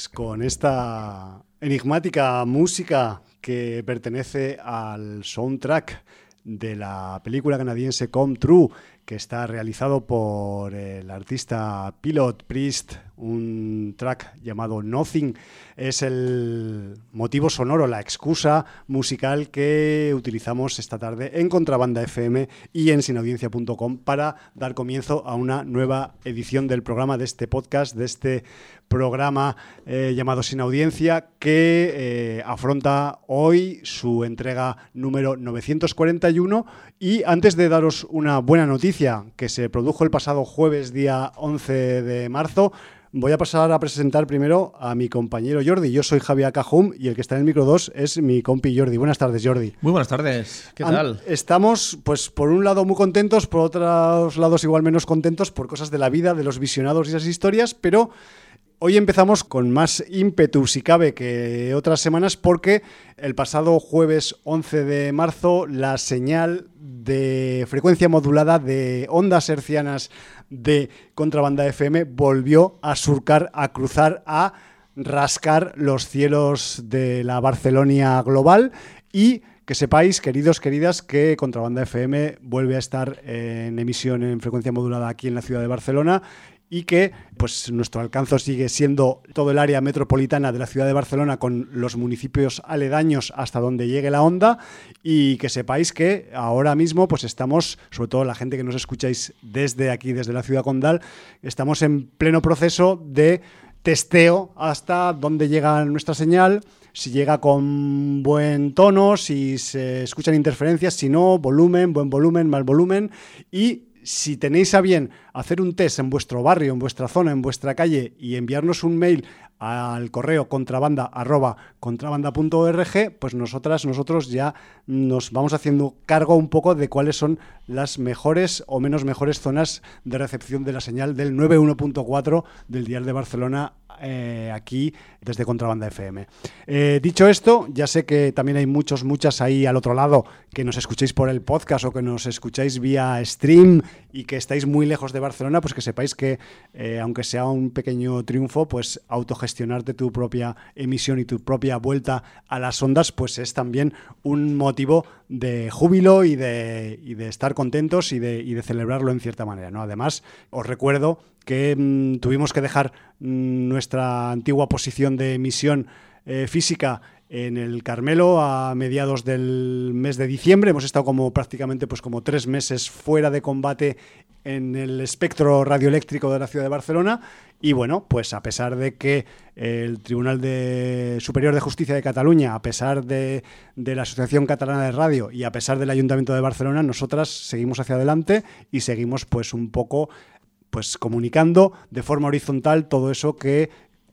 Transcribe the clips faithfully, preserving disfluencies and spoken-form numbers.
pues con esta enigmática música que pertenece al soundtrack de la película canadiense Come True, que está realizado por el artista Pilot Priest, un track llamado Nothing. Es el motivo sonoro, la excusa musical que utilizamos esta tarde en Contrabanda F M y en sin audiencia punto com para dar comienzo a una nueva edición del programa, de este podcast, de este programa eh, llamado Sin Audiencia, que eh, afronta hoy su entrega número novecientos cuarenta y uno. Y antes de daros una buena noticia que se produjo el pasado jueves, día once de marzo, voy a pasar a presentar primero a mi compañero Jordi. Yo soy Javier Cajum y el que está en el micro dos es mi compi Jordi. Buenas tardes, Jordi. Muy buenas tardes. ¿Qué tal? Estamos, pues, por un lado muy contentos, por otros lados igual menos contentos por cosas de la vida, de los visionados y esas historias, pero hoy empezamos con más ímpetu, si cabe, que otras semanas, porque el pasado jueves once de marzo la señal de frecuencia modulada de ondas hercianas de Contrabanda F M volvió a surcar, a cruzar, a rascar los cielos de la Barcelonia global. Y que sepáis, queridos, queridas, que Contrabanda F M vuelve a estar en emisión en frecuencia modulada aquí en la ciudad de Barcelona, y que pues nuestro alcance sigue siendo todo el área metropolitana de la ciudad de Barcelona con los municipios aledaños hasta donde llegue la onda. Y que sepáis que ahora mismo pues estamos, sobre todo la gente que nos escucháis desde aquí, desde la ciudad condal, estamos en pleno proceso de testeo hasta dónde llega nuestra señal, si llega con buen tono, si se escuchan interferencias, si no, volumen, buen volumen, mal volumen. Y si tenéis a bien hacer un test en vuestro barrio, en vuestra zona, en vuestra calle, y enviarnos un mail al correo contrabanda arroba contrabanda punto org, pues nosotras, nosotros ya nos vamos haciendo cargo un poco de cuáles son las mejores o menos mejores zonas de recepción de la señal del noventa y uno punto cuatro del dial de Barcelona, eh, aquí desde Contrabanda F M. Eh, dicho esto, ya sé que también hay muchos, muchas ahí al otro lado que nos escuchéis por el podcast o que nos escucháis vía stream y que estáis muy lejos de Barcelona, pues que sepáis que, eh, aunque sea un pequeño triunfo, pues autogestionarte tu propia emisión y tu propia vuelta a las ondas, pues es también un motivo de júbilo y de, y de estar contentos y de, y de celebrarlo en cierta manera, ¿no? Además, os recuerdo que mmm, tuvimos que dejar mmm, nuestra antigua posición de emisión eh, física en el Carmelo a mediados del mes de diciembre. Hemos estado como prácticamente pues como tres meses fuera de combate en el espectro radioeléctrico de la ciudad de Barcelona. Y bueno, pues a pesar de que el Tribunal de Superior de Justicia de Cataluña, a pesar de, de la Asociación Catalana de Radio y a pesar del Ayuntamiento de Barcelona, nosotras seguimos hacia adelante y seguimos pues un poco pues comunicando de forma horizontal todo eso que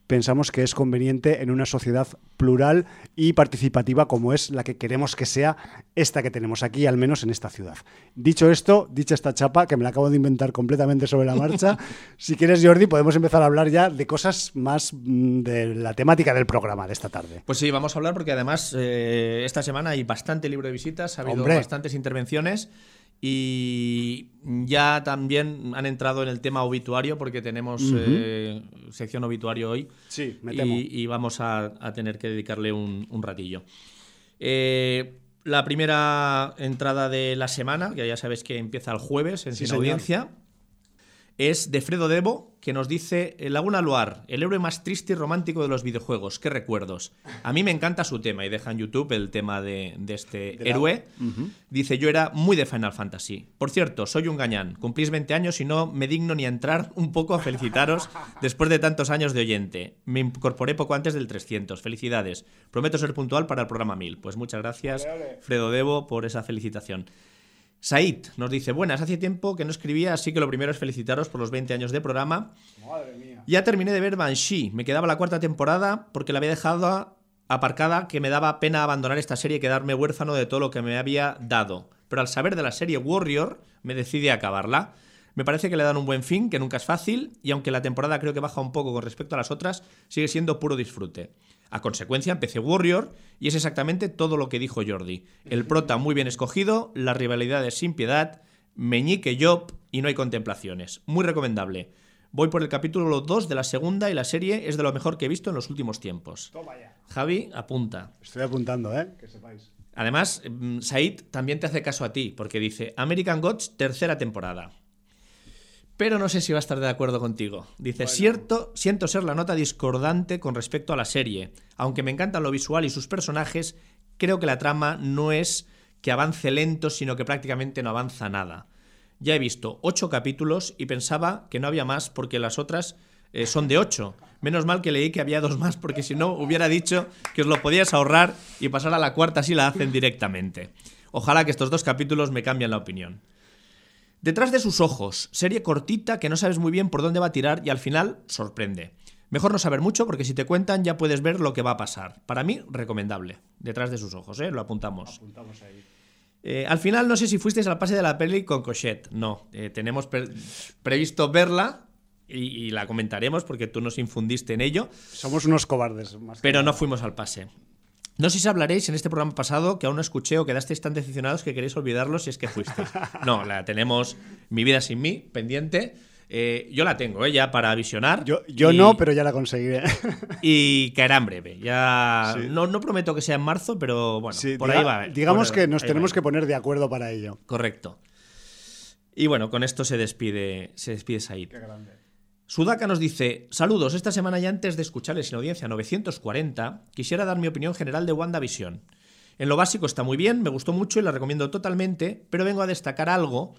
pensamos que es conveniente en una sociedad plural y participativa como es la que queremos que sea esta que tenemos aquí, al menos en esta ciudad. Dicho esto, dicha esta chapa, que me la acabo de inventar completamente sobre la marcha, si quieres, Jordi, podemos empezar a hablar ya de cosas más de la temática del programa de esta tarde. Pues sí, vamos a hablar porque además eh, esta semana hay bastante libro de visitas, ha habido Hombre. bastantes intervenciones. Y ya también han entrado en el tema obituario porque tenemos uh-huh. eh, sección obituario hoy. Sí, me temo. Y, y vamos a, a tener que dedicarle un, un ratillo. Eh, la primera entrada de la semana, que ya sabéis que empieza el jueves en sí, Sin señor. Audiencia, es de Fredo Debo, que nos dice: Laguna Loire, el héroe más triste y romántico de los videojuegos. Qué recuerdos. A mí me encanta su tema, y deja en YouTube el tema de, de este de héroe. Uh-huh. Dice: yo era muy de Final Fantasy. Por cierto, soy un gañán. Cumplís veinte años y no me digno ni a entrar un poco a felicitaros después de tantos años de oyente. Me incorporé poco antes del trescientos. Felicidades. Prometo ser puntual para el programa mil. Pues muchas gracias, ole, ole. Fredo Debo, por esa felicitación. Said nos dice: buenas, hace tiempo que no escribía, así que lo primero es felicitaros por los veinte años de programa. Madre mía. Ya terminé de ver Banshee, me quedaba la cuarta temporada porque la había dejado aparcada, que me daba pena abandonar esta serie y quedarme huérfano de todo lo que me había dado. Pero al saber de la serie Warrior, me decidí a acabarla. Me parece que le dan un buen fin, que nunca es fácil, y aunque la temporada creo que baja un poco con respecto a las otras, sigue siendo puro disfrute. A consecuencia, empecé Warrior y es exactamente todo lo que dijo Jordi. El prota muy bien escogido, las rivalidades sin piedad, meñique Job y no hay contemplaciones. Muy recomendable. Voy por el capítulo dos de la segunda y la serie es de lo mejor que he visto en los últimos tiempos. Toma ya. Javi, apunta. Estoy apuntando, ¿eh? Que sepáis. Además, Said también te hace caso a ti, porque dice American Gods, tercera temporada. Pero no sé si va a estar de acuerdo contigo. Dice, bueno. Cierto, siento ser la nota discordante con respecto a la serie. Aunque me encanta lo visual y sus personajes, creo que la trama no es que avance lento, sino que prácticamente no avanza nada. Ya he visto ocho capítulos y pensaba que no había más porque las otras eh, son de ocho. Menos mal que leí que había dos más, porque si no hubiera dicho que os lo podías ahorrar y pasar a la cuarta si la hacen directamente. Ojalá que estos dos capítulos me cambien la opinión. Detrás de sus ojos, serie cortita que no sabes muy bien por dónde va a tirar y al final sorprende. Mejor no saber mucho porque si te cuentan ya puedes ver lo que va a pasar. Para mí, recomendable. Detrás de sus ojos, ¿eh? Lo apuntamos. Apuntamos ahí. Eh, al final, no sé si fuisteis al pase de la peli con Cochet. No, eh, tenemos pre- previsto verla y, y la comentaremos porque tú nos infundiste en ello. Somos unos cobardes. Más pero no fuimos al pase. No sé si hablaréis en este programa pasado, que aún no escuché o quedasteis tan decepcionados que queréis olvidarlo si es que fuisteis. No, la tenemos Mi vida sin mí, pendiente. Eh, yo la tengo, ¿eh? Ya para visionar. Yo, yo y, no, pero ya la conseguiré. Y caerá en breve. Ya sí. no, no prometo que sea en marzo, pero bueno, sí, por diga, ahí va. A digamos por, que nos tenemos que poner de acuerdo para ello. Correcto. Y bueno, con esto se despide, se despide Said. Qué grande. Sudaka nos dice, saludos, esta semana ya antes de escuchar el Sin Audiencia novecientos cuarenta, quisiera dar mi opinión general de WandaVision. En lo básico está muy bien, me gustó mucho y la recomiendo totalmente, pero vengo a destacar algo,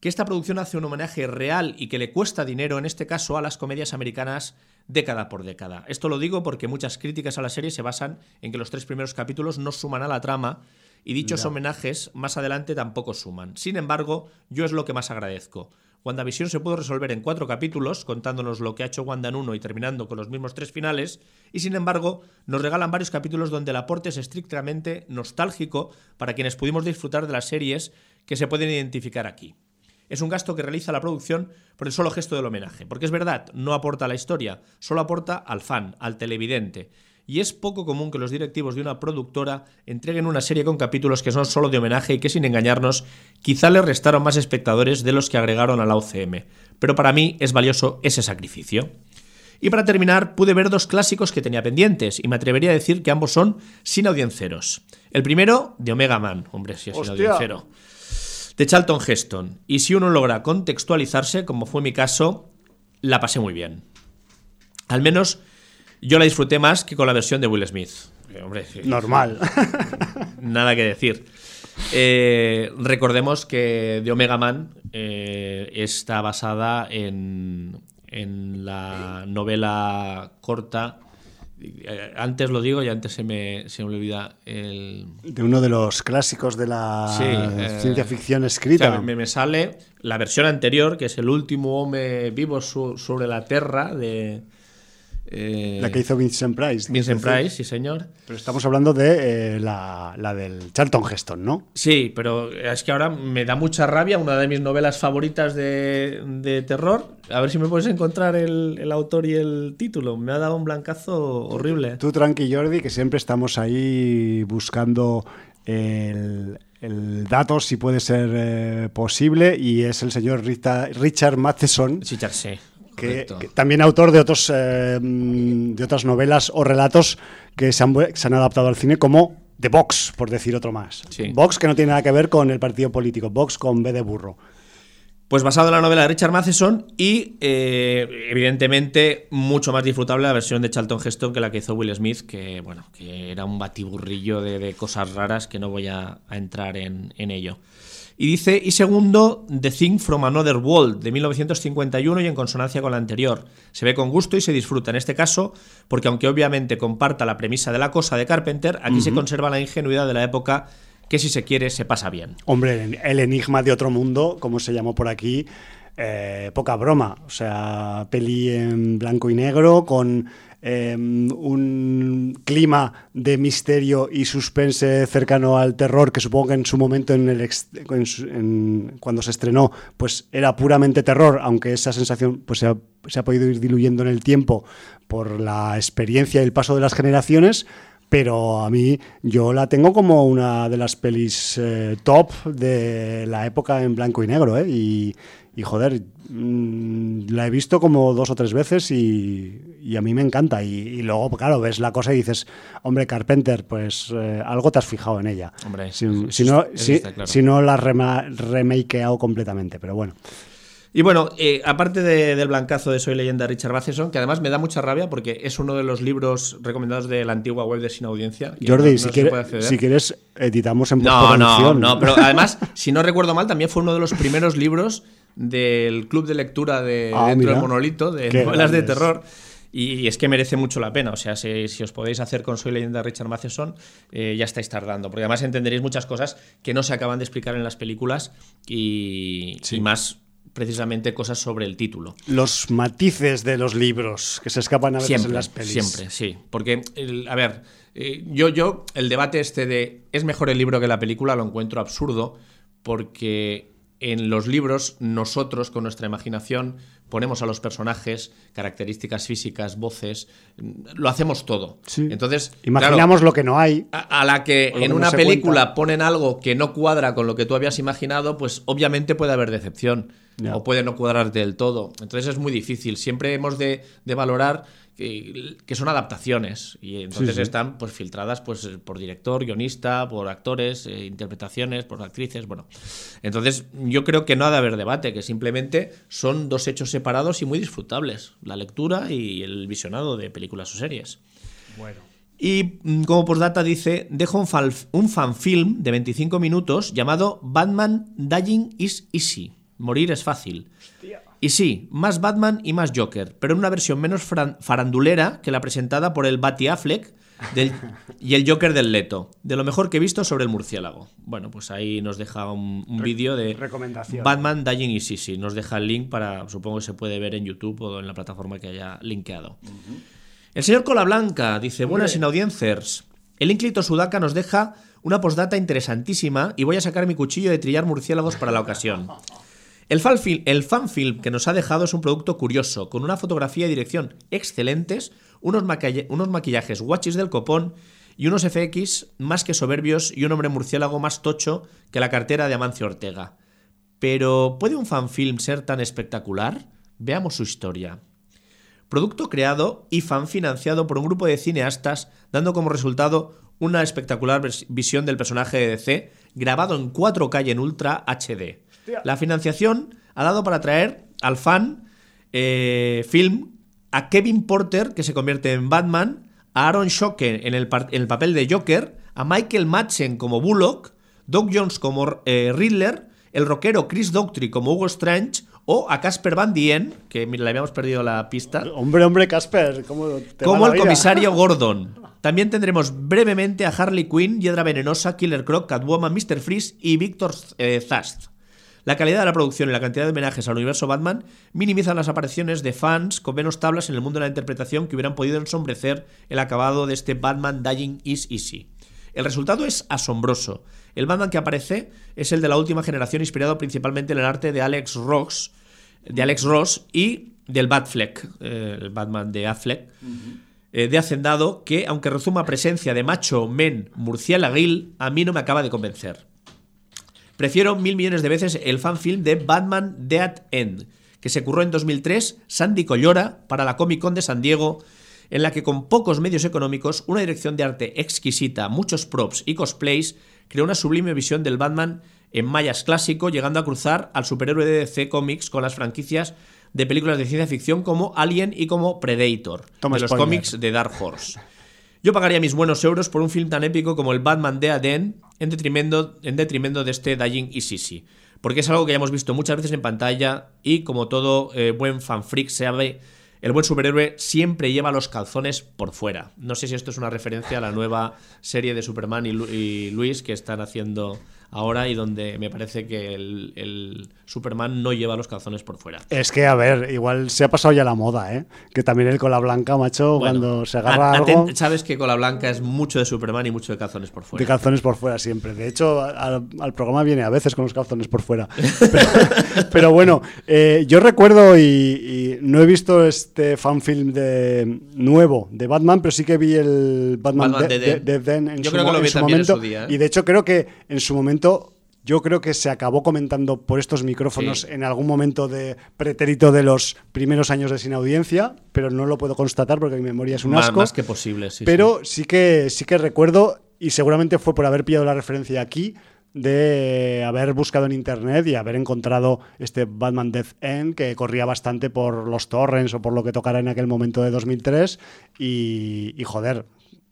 que esta producción hace un homenaje real y que le cuesta dinero, en este caso, a las comedias americanas década por década. Esto lo digo porque muchas críticas a la serie se basan en que los tres primeros capítulos no suman a la trama y dichos no. homenajes más adelante tampoco suman. Sin embargo, yo es lo que más agradezco. WandaVision se pudo resolver en cuatro capítulos, contándonos lo que ha hecho Wanda en uno y terminando con los mismos tres finales, y sin embargo nos regalan varios capítulos donde el aporte es estrictamente nostálgico para quienes pudimos disfrutar de las series que se pueden identificar aquí. Es un gasto que realiza la producción por el solo gesto del homenaje, porque es verdad, no aporta a la historia, solo aporta al fan, al televidente. Y es poco común que los directivos de una productora entreguen una serie con capítulos que son solo de homenaje y que, sin engañarnos, quizá le restaron más espectadores de los que agregaron a la O C M. Pero para mí es valioso ese sacrificio. Y para terminar, pude ver dos clásicos que tenía pendientes y me atrevería a decir que ambos son sin audienceros. El primero, de Omega Man, hombre, si es sin audiencero, de Charlton Heston. Y si uno logra contextualizarse, como fue mi caso, la pasé muy bien. Al menos yo la disfruté más que con la versión de Will Smith. Eh, hombre, normal. Nada que decir. Eh, recordemos que The Omega Man eh, está basada en, en la novela corta. Antes lo digo y antes se me, se me olvida el... De uno de los clásicos de la sí, eh, ciencia ficción escrita. O sea, me, me sale la versión anterior, que es El último hombre vivo su, sobre la Tierra de... Eh, la que hizo Vincent Price. Vincent Price, sí señor. Pero estamos hablando de eh, la, la del Charlton Heston, ¿no? Sí, pero es que ahora me da mucha rabia una de mis novelas favoritas de, de terror. A ver si me puedes encontrar el, el autor y el título. Me ha dado un blancazo horrible. Tú, tú tranqui, Jordi, que siempre estamos ahí buscando el, el dato, si puede ser eh, posible. Y es el señor Rita, Richard Matheson. Richard, sí. Que, que también autor de otros eh, de otras novelas o relatos que se han, se han adaptado al cine, como The Box, por decir otro más. Sí. Vox, que no tiene nada que ver con el partido político. Vox con B de burro. Pues basado en la novela de Richard Matheson y, eh, evidentemente, mucho más disfrutable la versión de Charlton Heston que la que hizo Will Smith, que bueno, que era un batiburrillo de, de cosas raras que no voy a, a entrar en, en ello. Y dice, y segundo, The Thing from Another World, de mil novecientos cincuenta y uno y en consonancia con la anterior. Se ve con gusto y se disfruta, en este caso, porque aunque obviamente comparta la premisa de La Cosa de Carpenter, aquí uh-huh. se conserva la ingenuidad de la época que, si se quiere, se pasa bien. Hombre, El enigma de otro mundo, como se llamó por aquí, eh, poca broma. O sea, peli en blanco y negro con... Eh, un clima de misterio y suspense cercano al terror, que supongo que en su momento en el ex, en, en, cuando se estrenó, pues era puramente terror, aunque esa sensación pues se ha, se ha podido ir diluyendo en el tiempo por la experiencia y el paso de las generaciones, pero a mí yo la tengo como una de las pelis eh, top de la época en blanco y negro, ¿eh? y Y joder, mmm, la he visto como dos o tres veces y, y a mí me encanta. Y, y luego, claro, ves la cosa y dices, hombre, Carpenter, pues eh, algo te has fijado en ella. Hombre, si, eso, si no, eso está claro. Si no la has rema- remakeado completamente, pero bueno. Y bueno, eh, aparte de, del blancazo de Soy Leyenda, Richard Matheson, que además me da mucha rabia porque es uno de los libros recomendados de la antigua web de Sin Audiencia. Jordi, no, no si, quiere, si quieres, editamos en postproducción. No, no, no, pero además, si no recuerdo mal, también fue uno de los primeros libros del club de lectura de ah, dentro mira. del Monolito, de Qué novelas grandes. de terror. Y es que merece mucho la pena. O sea, si, si os podéis hacer con Soy Leyenda, Richard Matheson, eh, ya estáis tardando. Porque además entenderéis muchas cosas que no se acaban de explicar en las películas y, sí. y más... precisamente cosas sobre el título. Los matices de los libros que se escapan a veces siempre, en las pelis. Siempre, sí. Porque, el, a ver, eh, yo, yo el debate este de ¿es mejor el libro que la película? Lo encuentro absurdo porque en los libros nosotros, con nuestra imaginación, ponemos a los personajes, características físicas, voces, lo hacemos todo. Sí. Entonces, imaginamos claro, lo que no hay. A, a la que en que una no película cuenta. ponen algo que no cuadra con lo que tú habías imaginado, pues obviamente puede haber decepción. Yeah. O puede no cuadrar del todo. Entonces es muy difícil. Siempre hemos de, de valorar que, que son adaptaciones. Y entonces sí, sí. están pues, filtradas pues, por director, guionista, por actores, eh, interpretaciones, por actrices. Bueno. Entonces yo creo que no ha de haber debate, que simplemente son dos hechos separados y muy disfrutables. La lectura y el visionado de películas o series. Bueno. Y como postdata dice, dejo un, fan, un fanfilm de veinticinco minutos llamado Batman Dying is Easy. Morir es fácil. Hostia. Y sí, más Batman y más Joker, pero en una versión menos fran- farandulera que la presentada por el Batty Affleck del, y el Joker del Leto, de lo mejor que he visto sobre el murciélago. Bueno, pues ahí nos deja un, un Re- vídeo de recomendación. Batman Dying is Easy. Nos deja el link para, supongo que se puede ver en YouTube o en la plataforma que haya linkeado. Uh-huh. El señor Cola Blanca dice, Hombre. buenas inaudiencers. El ínclito Sudaka nos deja una postdata interesantísima y voy a sacar mi cuchillo de trillar murciélagos para la ocasión. El fanfilm, el fanfilm que nos ha dejado es un producto curioso, con una fotografía y dirección excelentes, unos, maquilla- unos maquillajes guachis del copón y unos F X más que soberbios y un hombre murciélago más tocho que la cartera de Amancio Ortega. Pero ¿puede un fanfilm ser tan espectacular? Veamos su historia. Producto creado y fan financiado por un grupo de cineastas, dando como resultado una espectacular ves- visión del personaje de D C, grabado en cuatro K y en Ultra H D. La financiación ha dado para traer al fan eh, film a Kevin Porter, que se convierte en Batman, a Aaron Schocken en el, par- en el papel de Joker, a Michael Madsen como Bullock, Doug Jones como eh, Riddler, el rockero Chris Daughtry como Hugo Strange o a Casper Van Dien, que mira, le habíamos perdido la pista. Hombre, hombre, Casper, ¿cómo te va la vida? Como el comisario Gordon. También tendremos brevemente a Harley Quinn, Hiedra Venenosa, Killer Croc, Catwoman, míster Freeze y Victor eh, Zsasz. La calidad de la producción y la cantidad de homenajes al universo Batman minimizan las apariciones de fans con menos tablas en el mundo de la interpretación que hubieran podido ensombrecer el acabado de este Batman Dying is Easy. El resultado es asombroso. El Batman que aparece es el de la última generación, inspirado principalmente en el arte de Alex Ross, de Alex Ross y del Batfleck, eh, el Batman de Affleck, uh-huh. eh, de Hacendado, que aunque rezuma presencia de macho, men, murciélaguil, a mí no me acaba de convencer. Prefiero mil millones de veces el fanfilm de Batman Dead End, que se curró en dos mil tres Sandy Collora para la Comic Con de San Diego, en la que con pocos medios económicos, una dirección de arte exquisita, muchos props y cosplays, creó una sublime visión del Batman en mayas clásico, llegando a cruzar al superhéroe de D C Comics con las franquicias de películas de ciencia ficción como Alien y como Predator, Toma de los spoiler. cómics de Dark Horse. Yo pagaría mis buenos euros por un film tan épico como el Batman Dead End, en detrimento, en detrimento de este Dying is Easy, porque es algo que ya hemos visto muchas veces en pantalla y como todo eh, buen fanfreak sabe, el buen superhéroe siempre lleva los calzones por fuera. No sé si esto es una referencia a la nueva serie de Superman y, Lu- y Luis que están haciendo ahora y donde me parece que el, el Superman no lleva los calzones por fuera. Es que, a ver, igual se ha pasado ya la moda, ¿eh? Que también el Cola Blanca, macho, bueno, cuando se agarra a, a algo... Ten, sabes que Cola Blanca es mucho de Superman y mucho de calzones por fuera. De calzones por fuera siempre. De hecho, al, al programa viene a veces con los calzones por fuera. Pero, pero bueno, eh, yo recuerdo y, y no he visto este fanfilm de, nuevo de Batman, pero sí que vi el Batman, Batman de, de, de, de Den en yo su, creo que lo vi en su momento. En su día, ¿eh? Y de hecho creo que en su momento Yo creo que se acabó comentando por estos micrófonos sí. en algún momento de pretérito de los primeros años de Sin Audiencia, pero no lo puedo constatar porque mi memoria es un más, asco. Más que posible, sí. Pero sí. sí que sí que recuerdo, y seguramente fue por haber pillado la referencia aquí, de haber buscado en internet y haber encontrado este Batman Dead End que corría bastante por los torrents o por lo que tocara en aquel momento de dos mil tres y, y joder...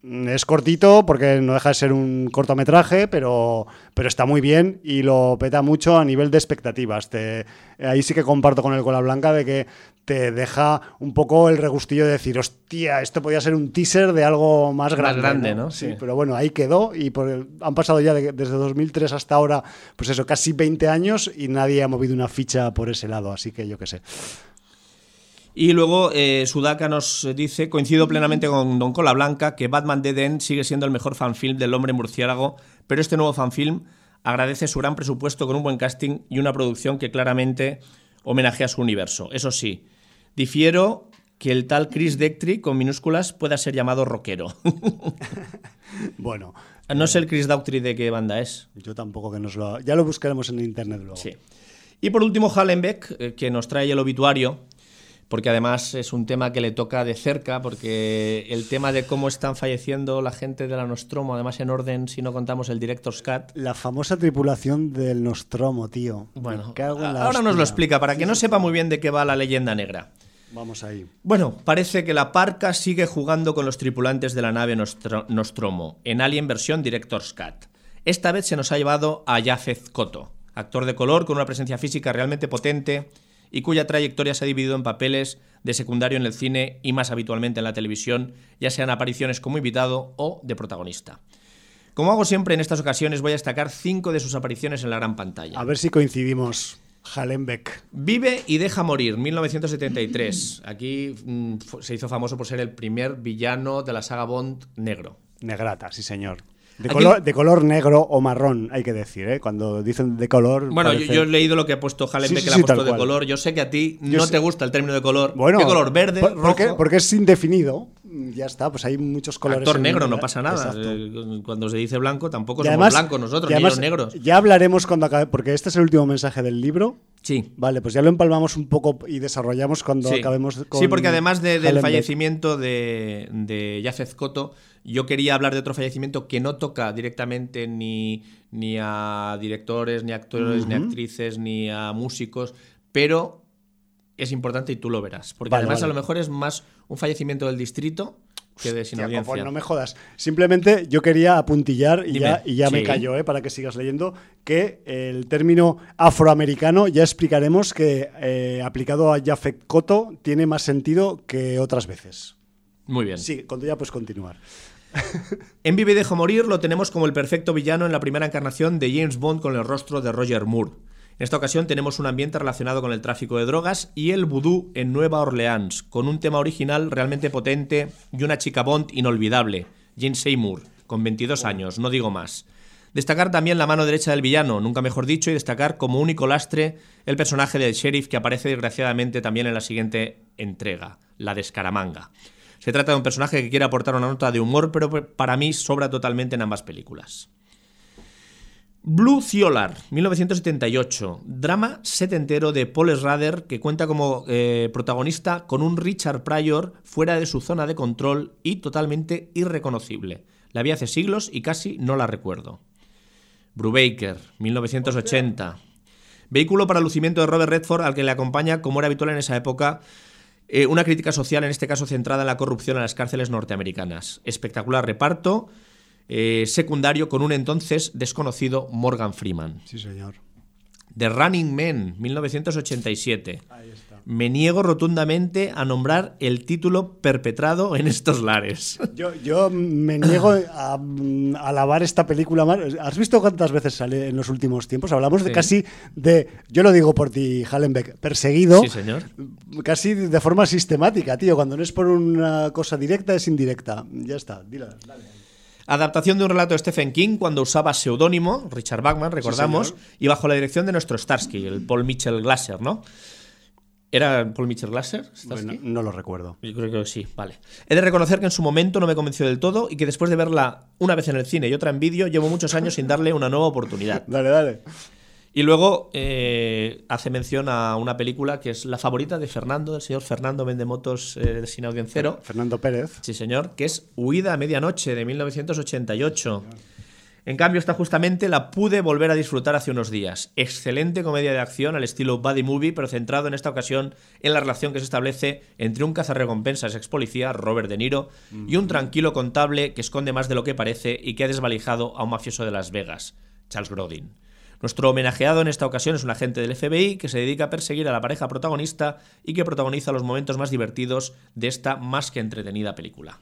Es cortito porque no deja de ser un cortometraje, pero, pero está muy bien y lo peta mucho a nivel de expectativas. Te, ahí sí que comparto con el Cola Blanca de que te deja un poco el regustillo de decir, hostia, esto podía ser un teaser de algo más grande. Más grande, ¿no? ¿no? Sí, sí, pero bueno, ahí quedó y por el, han pasado ya de, desde dos mil tres hasta ahora, pues eso, casi veinte años y nadie ha movido una ficha por ese lado, así que yo qué sé. Y luego eh, Sudaka nos dice, coincido plenamente con Don Cola Blanca que Batman Dead End sigue siendo el mejor fanfilm del Hombre Murciélago, pero este nuevo fanfilm agradece su gran presupuesto con un buen casting y una producción que claramente homenajea su universo. Eso sí, difiero que el tal Chris Daughtry con minúsculas pueda ser llamado rockero. Bueno. No sé el Chris Daughtry de qué banda es. Yo tampoco que nos lo... Ya lo buscaremos en internet luego. Sí. Y por último Hallenbeck, eh, que nos trae el obituario, porque además es un tema que le toca de cerca, porque el tema de cómo están falleciendo la gente de la Nostromo, además en orden, si no contamos el Director's Cut. La famosa tripulación del Nostromo, tío. Bueno, ahora hostia. Nos lo explica, para que no sepa muy bien de qué va la leyenda negra. Vamos ahí. Bueno, parece que la parca sigue jugando con los tripulantes de la nave Nostro- Nostromo, en Alien versión Director's Cut. Esta vez se nos ha llevado a Yaphet Kotto, actor de color con una presencia física realmente potente, y cuya trayectoria se ha dividido en papeles de secundario en el cine y más habitualmente en la televisión, ya sean apariciones como invitado o de protagonista. Como hago siempre en estas ocasiones, voy a destacar cinco de sus apariciones en la gran pantalla. A ver si coincidimos. Hallenbeck. Vive y deja morir, mil novecientos setenta y tres. Aquí mmm, se hizo famoso por ser el primer villano de la saga Bond negro. Negrata, sí señor. De color, de color negro o marrón, hay que decir, ¿eh? Cuando dicen de color... Bueno, parece... yo, yo he leído lo que ha puesto Hallenbeck, sí, sí, que le ha puesto de cual. Color. Yo sé que a ti yo no sé... te gusta el término de color. Bueno, ¿qué color? ¿Verde? Por, rojo. Porque, porque es indefinido. Ya está, pues hay muchos colores. Actor negro, el... no pasa nada. Exacto. Cuando se dice blanco, tampoco somos además, blancos nosotros, ni los negros. Ya hablaremos cuando acabe, porque este es el último mensaje del libro. Sí. Vale, pues ya lo empalmamos un poco y desarrollamos cuando sí. acabemos con... Sí, porque además de, del fallecimiento de, de Yaphet Kotto, yo quería hablar de otro fallecimiento que no toca directamente ni, ni a directores, ni a actores, uh-huh. ni a actrices, ni a músicos, pero es importante y tú lo verás. Porque vale, además vale. a lo mejor es más un fallecimiento del distrito que de Sin Audiencia. No me jodas. Simplemente yo quería apuntillar y Dime. ya, y ya sí. me cayó, ¿eh? Para que sigas leyendo, que el término afroamericano ya explicaremos que eh, aplicado a Yaphet Kotto tiene más sentido que otras veces. Muy bien. Sí, cuando ya puedes continuar. En Vive y dejo morir lo tenemos como el perfecto villano en la primera encarnación de James Bond con el rostro de Roger Moore. En esta ocasión tenemos un ambiente relacionado con el tráfico de drogas y el vudú en Nueva Orleans, con un tema original realmente potente y una chica Bond inolvidable, Jean Seymour, con veintidós años, no digo más. Destacar también la mano derecha del villano, nunca mejor dicho, y destacar como único lastre el personaje del sheriff que aparece desgraciadamente también en la siguiente entrega, la de Escaramanga. Se trata de un personaje que quiere aportar una nota de humor, pero para mí sobra totalmente en ambas películas. Blue Thiolar, mil novecientos setenta y ocho, drama setentero de Paul Schrader que cuenta como eh, protagonista con un Richard Pryor fuera de su zona de control y totalmente irreconocible. La vi hace siglos y casi no la recuerdo. Brubaker, mil novecientos ochenta, okay. Vehículo para lucimiento de Robert Redford al que le acompaña, como era habitual en esa época, Eh, una crítica social, en este caso centrada en la corrupción en las cárceles norteamericanas. Espectacular reparto eh, secundario con un entonces desconocido Morgan Freeman. Sí, señor. The Running Man, mil novecientos ochenta y siete. Ahí está. Me niego rotundamente a nombrar el título perpetrado en estos lares. Yo, yo me niego a, a alabar esta película más. ¿Has visto cuántas veces sale en los últimos tiempos? Hablamos sí. de casi de, yo lo digo por ti, Hallenbeck, perseguido. Sí, señor. Casi de forma sistemática, tío. Cuando no es por una cosa directa, es indirecta. Ya está, dila, dale. Adaptación de un relato de Stephen King cuando usaba seudónimo, Richard Bachman, recordamos, sí, y bajo la dirección de nuestro Starsky, el Paul Mitchell Glaser, ¿no? ¿Era Paul Mitchell Glaser? Bueno, no lo recuerdo. Yo creo que sí, vale. He de reconocer que en su momento no me convenció del todo y que después de verla una vez en el cine y otra en vídeo, llevo muchos años sin darle una nueva oportunidad. Dale, dale. Y luego eh, hace mención a una película que es la favorita de Fernando, del señor Fernando Vendemotos eh, del Sin Audiencero. Fernando Pérez. Sí, señor, que es Huida a medianoche, de mil novecientos ochenta y ocho. Sí, en cambio, esta justamente la pude volver a disfrutar hace unos días. Excelente comedia de acción al estilo buddy movie, pero centrado en esta ocasión en la relación que se establece entre un cazarrecompensas ex policía, Robert De Niro, mm-hmm. y un tranquilo contable que esconde más de lo que parece y que ha desvalijado a un mafioso de Las Vegas, Charles Grodin. Nuestro homenajeado en esta ocasión es un agente del F B I que se dedica a perseguir a la pareja protagonista y que protagoniza los momentos más divertidos de esta más que entretenida película.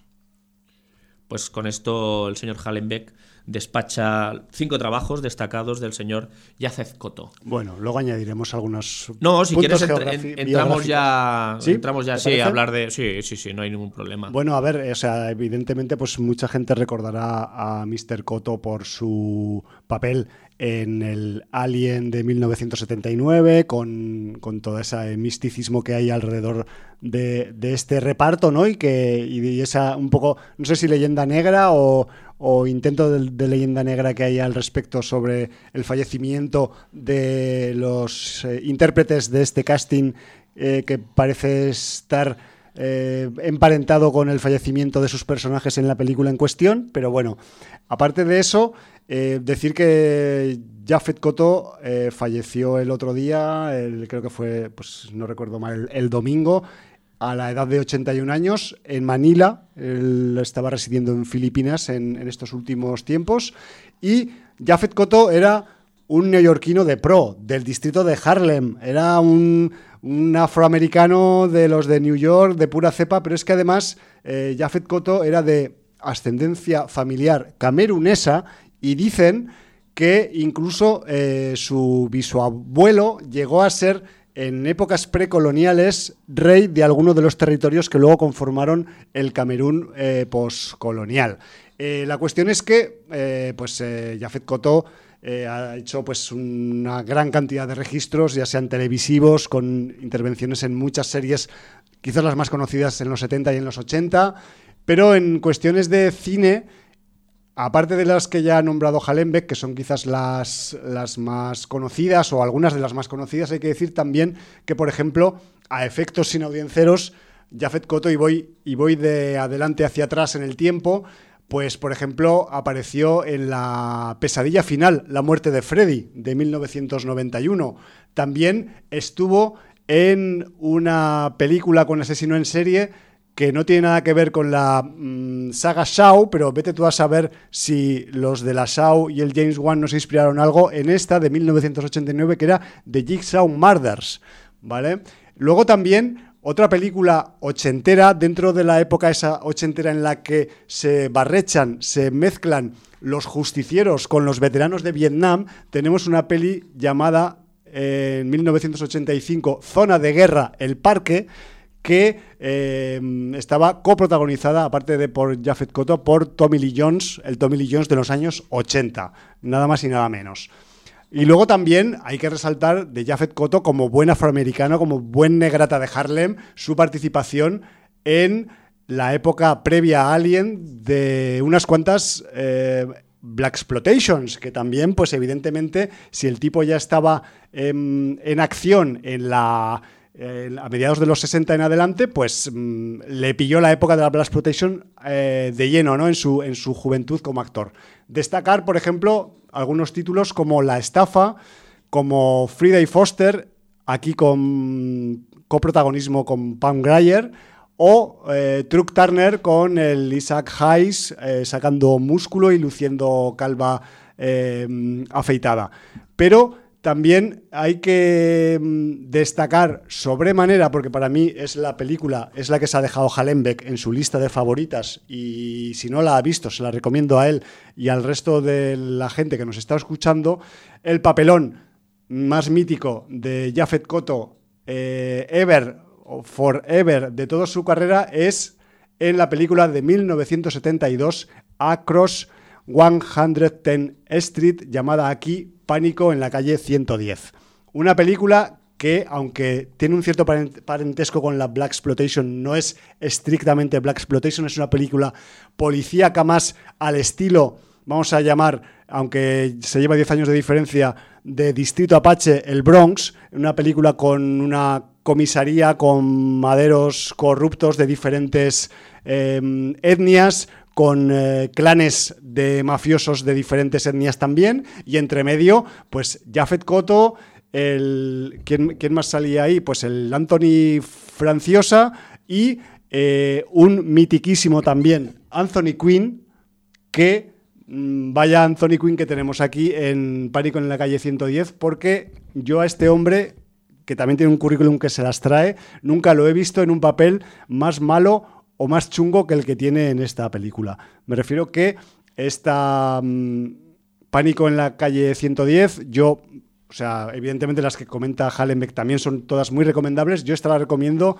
Pues con esto el señor Hallenbeck despacha cinco trabajos destacados del señor Yaphet Kotto. Bueno, luego añadiremos algunos. No, si puntos quieres entr- en- entramos ya, ¿sí? entramos ya, sí, a hablar de, sí, sí, sí, no hay ningún problema. Bueno, a ver, o sea, evidentemente, pues mucha gente recordará a míster Kotto por su papel en el Alien de mil novecientos setenta y nueve, con, con todo ese misticismo que hay alrededor de, de este reparto, ¿no? Y que y esa un poco, no sé si leyenda negra o, o intento de, de leyenda negra que hay al respecto sobre el fallecimiento de los eh, intérpretes de este casting eh, que parece estar... Eh, emparentado con el fallecimiento de sus personajes en la película en cuestión, pero bueno, aparte de eso, eh, decir que Yaphet Kotto eh, falleció el otro día, el, creo que fue, pues no recuerdo mal, el, el domingo, a la edad de ochenta y un años, en Manila. Él estaba residiendo en Filipinas en, en estos últimos tiempos, y Yaphet Kotto era un neoyorquino de pro, del distrito de Harlem, era un, un afroamericano de los de New York, de pura cepa, pero es que además eh, Yaphet Kotto era de ascendencia familiar camerunesa y dicen que incluso eh, su bisabuelo llegó a ser, en épocas precoloniales, rey de alguno de los territorios que luego conformaron el Camerún eh, poscolonial. Eh, la cuestión es que eh, pues, eh, Yaphet Kotto Eh, ha hecho pues una gran cantidad de registros, ya sean televisivos, con intervenciones en muchas series, quizás las más conocidas en los setenta y en los ochenta, pero en cuestiones de cine, aparte de las que ya ha nombrado Hallenbeck, que son quizás las, las más conocidas o algunas de las más conocidas, hay que decir también que, por ejemplo, a efectos sin audienceros, Yaphet Kotto, y voy, y voy de adelante hacia atrás en el tiempo, pues, por ejemplo, apareció en la pesadilla final, La muerte de Freddy, de mil novecientos noventa y uno. También estuvo en una película con asesino en serie que no tiene nada que ver con la mmm, saga Shaw, pero vete tú a saber si los de la Shaw y el James Wan nos inspiraron algo en esta de mil novecientos ochenta y nueve, que era The Jigsaw Murders, ¿vale? Luego también... otra película ochentera, dentro de la época esa ochentera en la que se barrechan, se mezclan los justicieros con los veteranos de Vietnam, tenemos una peli llamada eh, en mil novecientos ochenta y cinco Zona de Guerra, El Parque, que eh, estaba coprotagonizada, aparte de por Yaphet Kotto, por Tommy Lee Jones, el Tommy Lee Jones de los años ochenta, nada más y nada menos. Y luego también hay que resaltar de Yaphet Kotto, como buen afroamericano, como buen negrata de Harlem, su participación en la época previa a Alien de unas cuantas eh, Blaxploitations, que también, pues evidentemente, si el tipo ya estaba eh, en acción en la, eh, a mediados de los sesenta en adelante, pues mm, le pilló la época de la Blaxploitation eh, de lleno, ¿no? En su, en su juventud como actor. Destacar, por ejemplo, algunos títulos como La estafa, como Frida y Foster, aquí con coprotagonismo con Pam Grier, o eh, Truck Turner con el Isaac Hayes eh, sacando músculo y luciendo calva eh, afeitada. Pero también hay que destacar sobremanera, porque para mí es la película, es la que se ha dejado Hallenbeck en su lista de favoritas, y si no la ha visto, se la recomiendo a él y al resto de la gente que nos está escuchando, el papelón más mítico de Yaphet Kotto, eh, ever o forever, de toda su carrera, es en la película de mil novecientos setenta y dos, Across ciento diez Street, llamada aquí Pánico en la calle ciento diez. Una película que, aunque tiene un cierto parentesco con la Blaxploitation, no es estrictamente Blaxploitation, es una película policíaca más al estilo, vamos a llamar, aunque se lleva diez años de diferencia, de Distrito Apache, El Bronx, una película con una comisaría, con maderos corruptos de diferentes eh, etnias, con eh, clanes de mafiosos de diferentes etnias también, y entre medio, pues Yaphet Kotto, el ¿quién, quién más salía ahí? Pues el Anthony Franciosa y eh, un mitiquísimo también Anthony Quinn, que vaya Anthony Quinn que tenemos aquí en Pánico en la calle ciento diez, porque yo a este hombre, que también tiene un currículum que se las trae, nunca lo he visto en un papel más malo o más chungo que el que tiene en esta película. Me refiero que esta mmm, Pánico en la calle ciento diez, yo, o sea, evidentemente las que comenta Hallenbeck también son todas muy recomendables, yo esta la recomiendo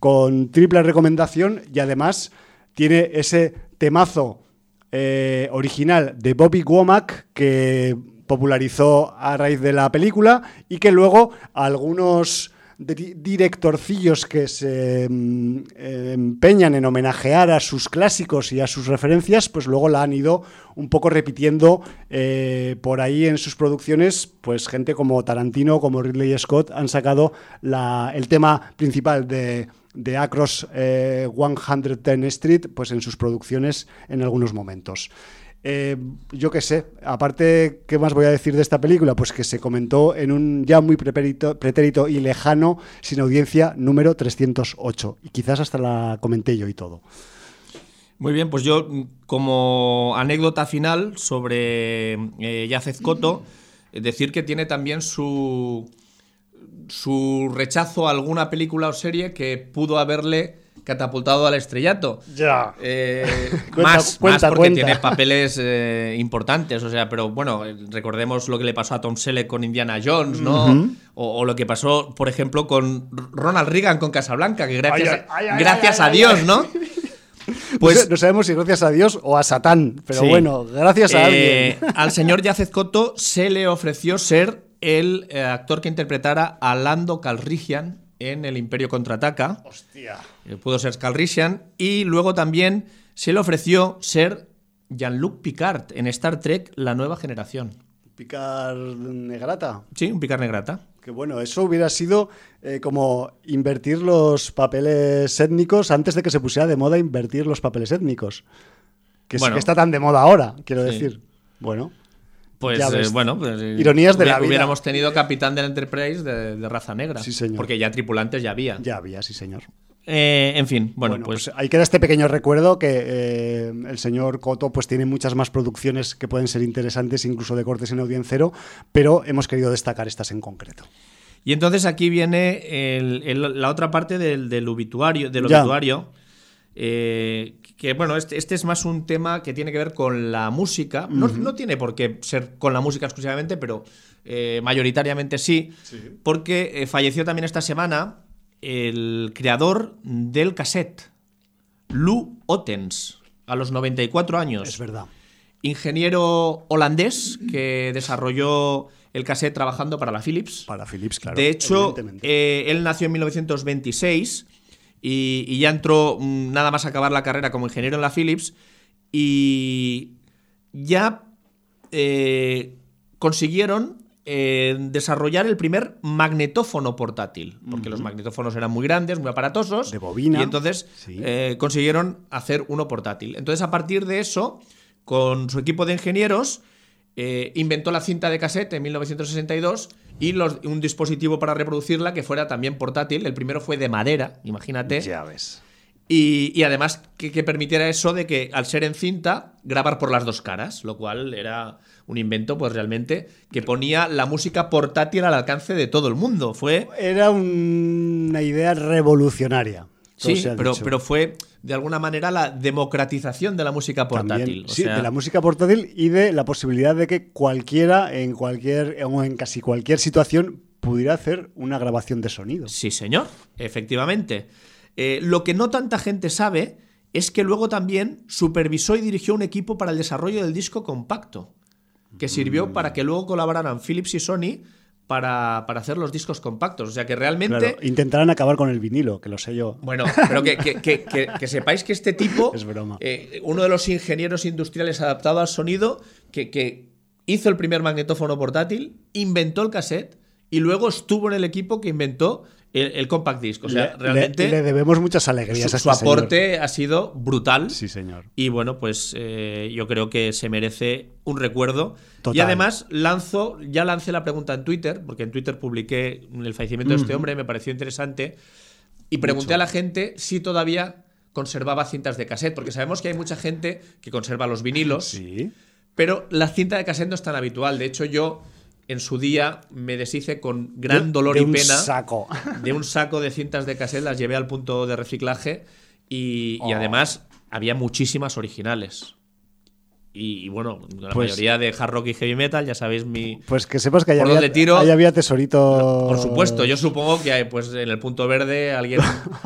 con triple recomendación, y además tiene ese temazo eh, original de Bobby Womack que popularizó a raíz de la película y que luego algunos directorcillos que se eh, empeñan en homenajear a sus clásicos y a sus referencias, pues luego la han ido un poco repitiendo eh, por ahí en sus producciones, pues gente como Tarantino, como Ridley Scott, han sacado la, el tema principal de, de Across eh, ciento diez Street, pues en sus producciones en algunos momentos. Eh, yo qué sé, aparte, ¿qué más voy a decir de esta película? Pues que se comentó en un ya muy pretérito, pretérito y lejano Sin Audiencia número trescientos ocho, y quizás hasta la comenté yo y todo. Muy bien, pues yo como anécdota final sobre eh, Yaphet Kotto, decir que tiene también su, su rechazo a alguna película o serie que pudo haberle catapultado al estrellato. Ya. Eh, cuenta, más, cuenta, más porque cuenta. Tiene papeles eh, importantes, o sea, pero bueno, recordemos lo que le pasó a Tom Selleck con Indiana Jones, ¿no? Uh-huh. O, o lo que pasó, por ejemplo, con Ronald Reagan con Casablanca, que gracias, ay, ay, ay, gracias ay, ay, a Dios, ay, ay. ¿no? Pues, no sabemos si gracias a Dios o a Satán, pero sí. Bueno, gracias a eh, alguien. Al señor Yaphet Kotto se le ofreció ser el eh, actor que interpretara a Lando Calrissian en El Imperio Contraataca. Hostia. Pudo ser Calrissian. Y luego también se le ofreció ser Jean-Luc Picard en Star Trek La Nueva Generación. ¿Picard Negrata? Sí, un Picard Negrata. Que bueno, eso hubiera sido eh, como invertir los papeles étnicos antes de que se pusiera de moda invertir los papeles étnicos. Que, bueno, es, que está tan de moda ahora, quiero sí. decir. Bueno. Pues eh, bueno, pues, ironías de hubi- la vida. Hubiéramos tenido capitán del Enterprise de, de raza negra. Sí, señor. Porque ya tripulantes ya había. Ya había, sí, señor. Eh, en fin, bueno, bueno pues... pues... ahí queda este pequeño recuerdo que eh, el señor Kotto pues tiene muchas más producciones que pueden ser interesantes, incluso de cortes en audiencero, pero hemos querido destacar estas en concreto. Y entonces aquí viene el, el, la otra parte del, del obituario, del obituario eh, que bueno, este, este es más un tema que tiene que ver con la música. No, uh-huh. no tiene por qué ser con la música exclusivamente, pero eh, mayoritariamente sí, sí. Porque eh, falleció también esta semana el creador del cassette, Lou Ottens, a los noventa y cuatro años. Es verdad. Ingeniero holandés que desarrolló el cassette trabajando para la Philips. Para Philips, claro. De hecho, eh, él nació en mil novecientos veintiséis... Y, y ya entró nada más acabar la carrera como ingeniero en la Philips y ya eh, consiguieron eh, desarrollar el primer magnetófono portátil, porque uh-huh. los magnetófonos eran muy grandes, muy aparatosos. De bobina. Y entonces sí. eh, consiguieron hacer uno portátil. Entonces a partir de eso, con su equipo de ingenieros, eh, inventó la cinta de cassette en mil novecientos sesenta y dos... Y los, un dispositivo para reproducirla que fuera también portátil. El primero fue de madera, imagínate. Ya ves. Y, y además que, que permitiera eso de que, al ser en cinta, grabar por las dos caras, lo cual era un invento, pues realmente, que ponía la música portátil al alcance de todo el mundo. Fue... Era un... una idea revolucionaria. Sí, pero, pero fue, de alguna manera, la democratización de la música portátil. También, o sí, sea... de la música portátil y de la posibilidad de que cualquiera, en cualquier o en casi cualquier situación, pudiera hacer una grabación de sonido. Sí, señor, efectivamente. Eh, lo que no tanta gente sabe es que luego también supervisó y dirigió un equipo para el desarrollo del disco compacto, que sirvió mm. para que luego colaboraran Philips y Sony Para, para hacer los discos compactos. O sea que realmente... Claro, intentarán acabar con el vinilo, que lo sé yo. Bueno, pero que, que, que, que, que sepáis que este tipo... Es broma. Eh, uno de los ingenieros industriales adaptado al sonido, que, que hizo el primer magnetófono portátil, inventó el cassette y luego estuvo en el equipo que inventó el, el compact disc. O sea, le, realmente... Le, le debemos muchas alegrías su, a este Su aporte señor. Ha sido brutal. Sí, señor. Y bueno, pues eh, yo creo que se merece... un recuerdo. Total. Y además lanzo, ya lancé la pregunta en Twitter, porque en Twitter publiqué el fallecimiento de este hombre, me pareció interesante, y pregunté Mucho. a la gente si todavía conservaba cintas de cassette, porque sabemos que hay mucha gente que conserva los vinilos, ¿sí? Pero la cinta de cassette no es tan habitual. De hecho, yo en su día me deshice con gran de, dolor de y pena saco. de un saco de cintas de cassette, las llevé al punto de reciclaje y, oh. y además había muchísimas originales. Y, y bueno, la pues, mayoría de hard rock y heavy metal, ya sabéis mi... Pues que sepas que allá había, ahí había tesorito... Por supuesto, yo supongo que pues, en el punto verde alguien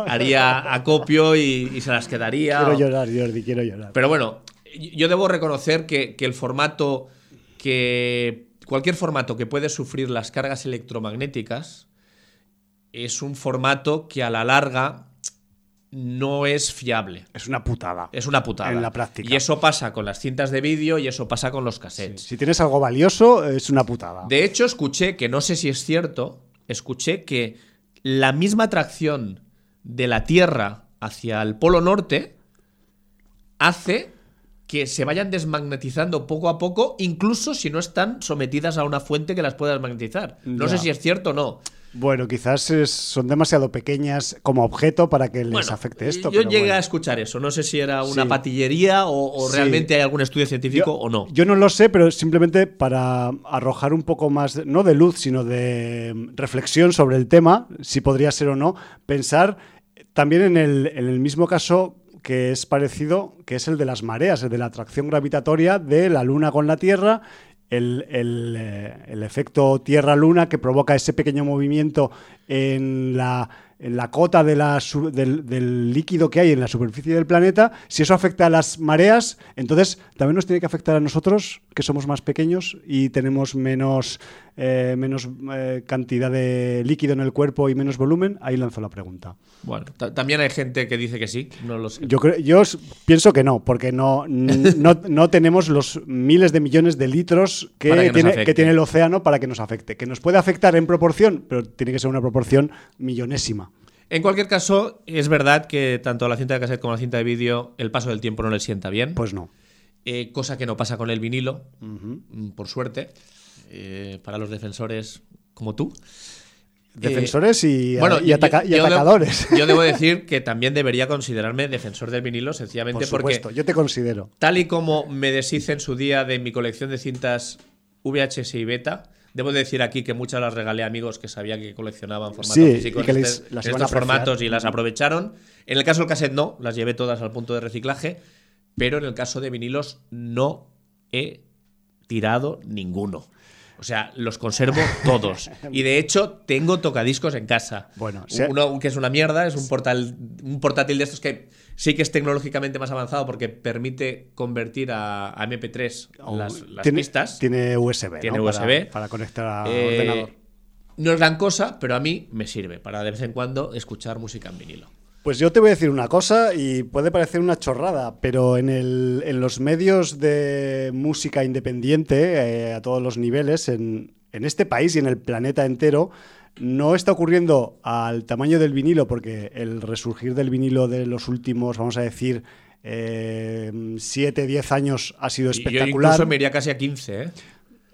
haría acopio y, y se las quedaría. Quiero o... llorar, Jordi, quiero llorar. Pero bueno, yo debo reconocer que, que el formato que... Cualquier formato que puede sufrir las cargas electromagnéticas es un formato que a la larga... no es fiable. Es una putada. Es una putada. En la práctica. Y eso pasa con las cintas de vídeo y eso pasa con los cassettes. Sí. Si tienes algo valioso, es una putada. De hecho, escuché, que no sé si es cierto, escuché que la misma atracción de la Tierra hacia el Polo Norte hace que se vayan desmagnetizando poco a poco, incluso si no están sometidas a una fuente que las pueda desmagnetizar. No ya. sé si es cierto o no. Bueno, quizás es, son demasiado pequeñas como objeto para que les bueno, afecte esto. Yo pero llegué bueno. a escuchar eso. No sé si era una sí. patillería o, o sí. realmente hay algún estudio científico yo, o no. Yo no lo sé, pero simplemente para arrojar un poco más, no de luz, sino de reflexión sobre el tema, si podría ser o no, pensar también en el, en el mismo caso que es parecido, que es el de las mareas, el de la atracción gravitatoria de la Luna con la Tierra. El, el, el efecto Tierra-Luna que provoca ese pequeño movimiento en la, en la cota de la, del, del líquido que hay en la superficie del planeta, si eso afecta a las mareas, entonces también nos tiene que afectar a nosotros, que somos más pequeños y tenemos menos, eh, menos eh, cantidad de líquido en el cuerpo y menos volumen. Ahí lanzo la pregunta. Bueno, también hay gente que dice que sí, no lo sé. Yo, creo, yo pienso que no, porque no, no, no tenemos los miles de millones de litros que, que, tiene, que tiene el océano para que nos afecte. Que nos puede afectar en proporción, pero tiene que ser una proporción millonésima. En cualquier caso, es verdad que tanto la cinta de cassette como la cinta de vídeo, el paso del tiempo no le sienta bien. Pues no. Eh, cosa que no pasa con el vinilo, uh-huh. por suerte, eh, para los defensores como tú. Defensores eh, y, bueno, y, ataca- yo, y atacadores. Yo debo, yo debo decir que también debería considerarme defensor del vinilo, sencillamente por supuesto, porque... yo te considero. Tal y como me deshice en su día de mi colección de cintas V H S y Beta... Debo decir aquí que muchas las regalé a amigos que sabía que coleccionaban formatos sí, físicos en les, este, estos formatos y las aprovecharon. En el caso del cassette no, las llevé todas al punto de reciclaje, pero en el caso de vinilos no he tirado ninguno. O sea, los conservo todos. Y de hecho, tengo tocadiscos en casa. Bueno, si uno que es una mierda, es un, portal, un portátil de estos que sí que es tecnológicamente más avanzado porque permite convertir a, a eme pe tres oh, las, las tiene, pistas. Tiene U S B. Tiene ¿no? U S B. Para, para conectar al eh, ordenador. No es gran cosa, pero a mí me sirve para de vez en cuando escuchar música en vinilo. Pues yo te voy a decir una cosa y puede parecer una chorrada, pero en, el, en los medios de música independiente eh, a todos los niveles, en, en este país y en el planeta entero, no está ocurriendo al tamaño del vinilo, porque el resurgir del vinilo de los últimos, vamos a decir, siete, diez años ha sido espectacular. Yo incluso me iría casi a quince, ¿eh?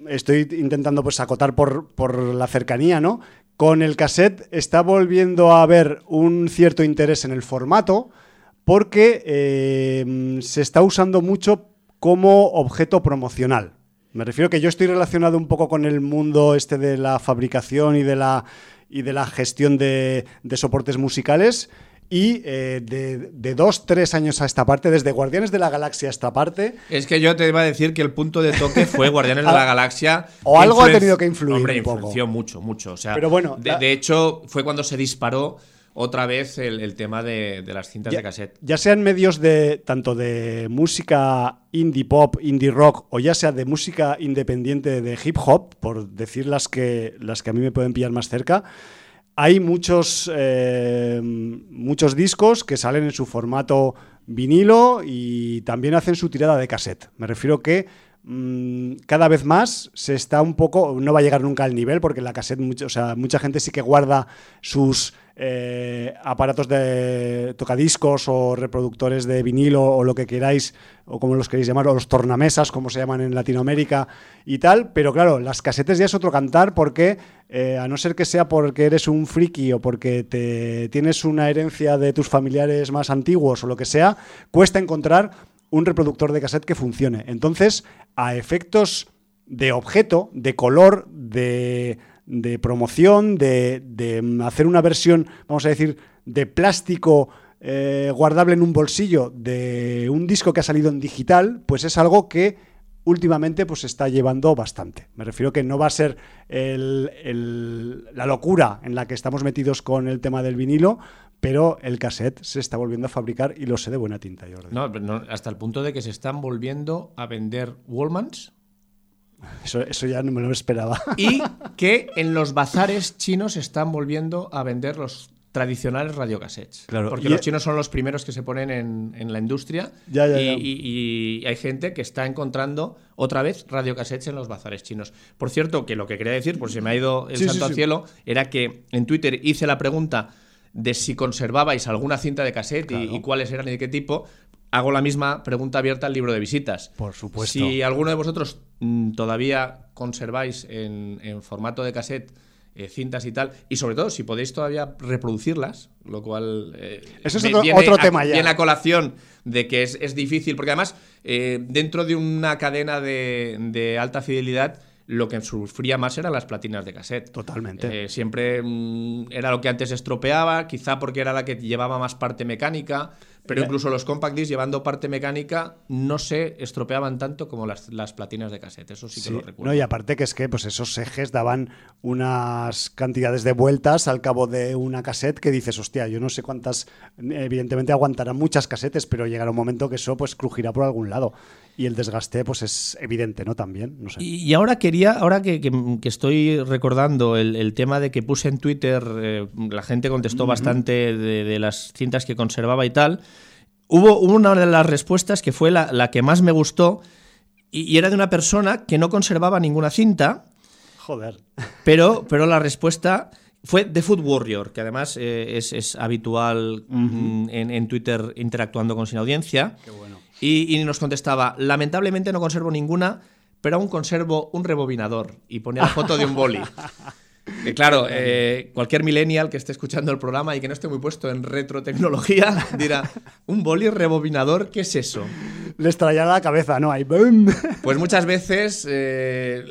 Estoy intentando pues acotar por, por la cercanía, ¿no? Con el cassette está volviendo a haber un cierto interés en el formato porque eh, se está usando mucho como objeto promocional. Me refiero que yo estoy relacionado un poco con el mundo este de la fabricación y de la, y de la gestión de, de soportes musicales y eh, de, de dos, tres años a esta parte, desde Guardianes de la Galaxia a esta parte... Es que yo te iba a decir que el punto de toque fue Guardianes de la Galaxia... O algo influen- ha tenido que influir. Hombre, un poco. Influenció mucho, mucho. O sea, pero bueno, de, la... de hecho, fue cuando se disparó... otra vez el, el tema de, de las cintas ya, de cassette. Ya sean medios de tanto de música indie pop, indie rock, o ya sea de música independiente de hip hop, por decir las que, las que a mí me pueden pillar más cerca, hay muchos, eh, muchos discos que salen en su formato vinilo y también hacen su tirada de cassette. Me refiero que cada vez más se está un poco, no va a llegar nunca al nivel porque la cassette, mucho, o sea, mucha gente sí que guarda sus eh, aparatos de tocadiscos o reproductores de vinilo o lo que queráis, o como los queréis llamar, o los tornamesas, como se llaman en Latinoamérica y tal, pero claro, las casetes ya es otro cantar porque eh, a no ser que sea porque eres un friki o porque te tienes una herencia de tus familiares más antiguos o lo que sea, cuesta encontrar un reproductor de cassette que funcione. Entonces, a efectos de objeto, de color, de, de promoción, de, de hacer una versión, vamos a decir, de plástico eh, guardable en un bolsillo de un disco que ha salido en digital, pues es algo que últimamente pues, se está llevando bastante. Me refiero que no va a ser el, el, la locura en la que estamos metidos con el tema del vinilo, pero el cassette se está volviendo a fabricar y lo sé de buena tinta, Jordi. No, pero no, hasta el punto de que se están volviendo a vender Walkmans. Eso, eso ya no me lo esperaba. Y que en los bazares chinos se están volviendo a vender los tradicionales radiocassettes. Claro, porque los chinos son los primeros que se ponen en, en la industria ya, ya, y, ya. Y, y hay gente que está encontrando otra vez radiocassettes en los bazares chinos. Por cierto, que lo que quería decir, por si me ha ido el sí, santo sí, al sí. cielo, era que en Twitter hice la pregunta de si conservabais alguna cinta de cassette claro. y, y cuáles eran y de qué tipo. Hago la misma pregunta abierta al libro de visitas. Por supuesto. Si alguno de vosotros mmm, todavía conserváis en, en formato de cassette eh, cintas y tal, y sobre todo si podéis todavía reproducirlas, lo cual eh, eso es otro, viene, otro tema a, ya. viene a colación de que es, es difícil, porque además eh, dentro de una cadena de, de alta fidelidad lo que sufría más eran las platinas de cassette. Totalmente. Eh, siempre mmm, era lo que antes estropeaba, quizá porque era la que llevaba más parte mecánica, pero incluso los compact discs llevando parte mecánica no se estropeaban tanto como las, las platinas de cassette. Eso sí que sí, lo recuerdo. No, y aparte que es que pues esos ejes daban unas cantidades de vueltas al cabo de una cassette que dices, hostia, yo no sé cuántas, evidentemente aguantarán muchas cassettes, pero llegará un momento que eso pues crujirá por algún lado. Y el desgaste pues es evidente, ¿no? También, no sé. Y ahora quería, ahora que, que, que estoy recordando el, el tema de que puse en Twitter, eh, la gente contestó uh-huh. bastante de, de las cintas que conservaba y tal, hubo una de las respuestas que fue la, la que más me gustó y, y era de una persona que no conservaba ninguna cinta. Joder. Pero, pero la respuesta fue The Food Warrior, que además eh, es, es habitual uh-huh. mm, en, en Twitter interactuando con Sin Audiencia. Qué bueno. Y, y nos contestaba, lamentablemente no conservo ninguna, pero aún conservo un rebobinador. Y ponía la foto de un boli. Que claro, eh, cualquier millennial que esté escuchando el programa y que no esté muy puesto en retrotecnología dirá, ¿un boli rebobinador? ¿Qué es eso? Le estallará la cabeza, ¿no? Ahí, boom. Pues muchas veces, eh,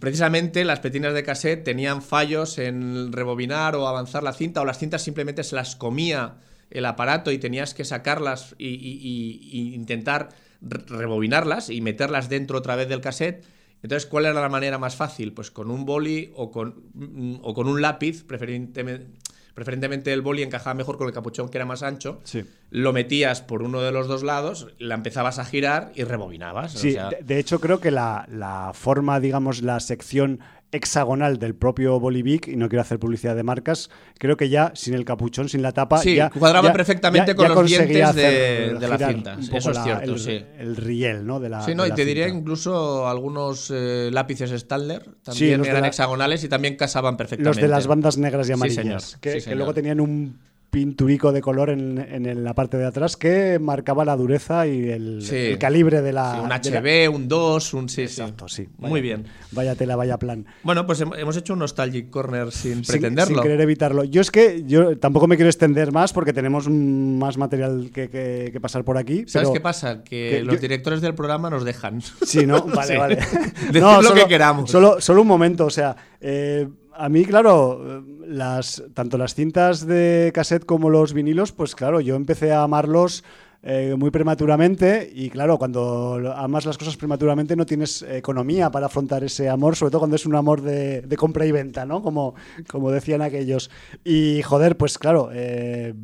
precisamente, las platinas de cassette tenían fallos en rebobinar o avanzar la cinta, o las cintas simplemente se las comía el aparato y tenías que sacarlas y, y, y intentar rebobinarlas y meterlas dentro otra vez del cassette. Entonces, ¿cuál era la manera más fácil? Pues con un boli o con, o con un lápiz, preferentemente, preferentemente el boli encajaba mejor con el capuchón que era más ancho, sí. Lo metías por uno de los dos lados, la empezabas a girar y rebobinabas. Sí, o sea, de, de hecho creo que la, la forma, digamos, la sección hexagonal del propio Bolivic, y no quiero hacer publicidad de marcas, creo que ya sin el capuchón, sin la tapa, sí, ya cuadraba ya, perfectamente ya, con ya los dientes de, de la cinta. Eso es cierto, el, sí. El riel, ¿no? De la, sí, no, de y la te cinta. Diría incluso algunos eh, lápices Staedtler también sí, eran la, hexagonales y también casaban perfectamente. Los de las bandas negras y amarillas, sí, que, sí, que luego tenían un pinturico de color en, en la parte de atrás que marcaba la dureza y el, sí. el calibre de la... Sí, un H B, la... un dos, un... Sí, exacto, sí. sí. Vaya, muy bien. Vaya tela, vaya plan. Bueno, pues hemos hecho un Nostalgic Corner sin pretenderlo. Sin, sin querer evitarlo. Yo es que yo tampoco me quiero extender más porque tenemos más material que, que, que pasar por aquí. ¿Sabes pero qué pasa? Que, que los yo... directores del programa nos dejan. Sí, ¿no? Vale, sí. vale. Decir no, lo solo, que queramos. Solo, solo un momento, o sea... Eh, a mí, claro, las, tanto las cintas de cassette como los vinilos, pues claro, yo empecé a amarlos eh, muy prematuramente, y claro, cuando amas las cosas prematuramente no tienes economía para afrontar ese amor, sobre todo cuando es un amor de, de compra y venta, ¿no? Como, como decían aquellos. Y joder, pues claro, eh,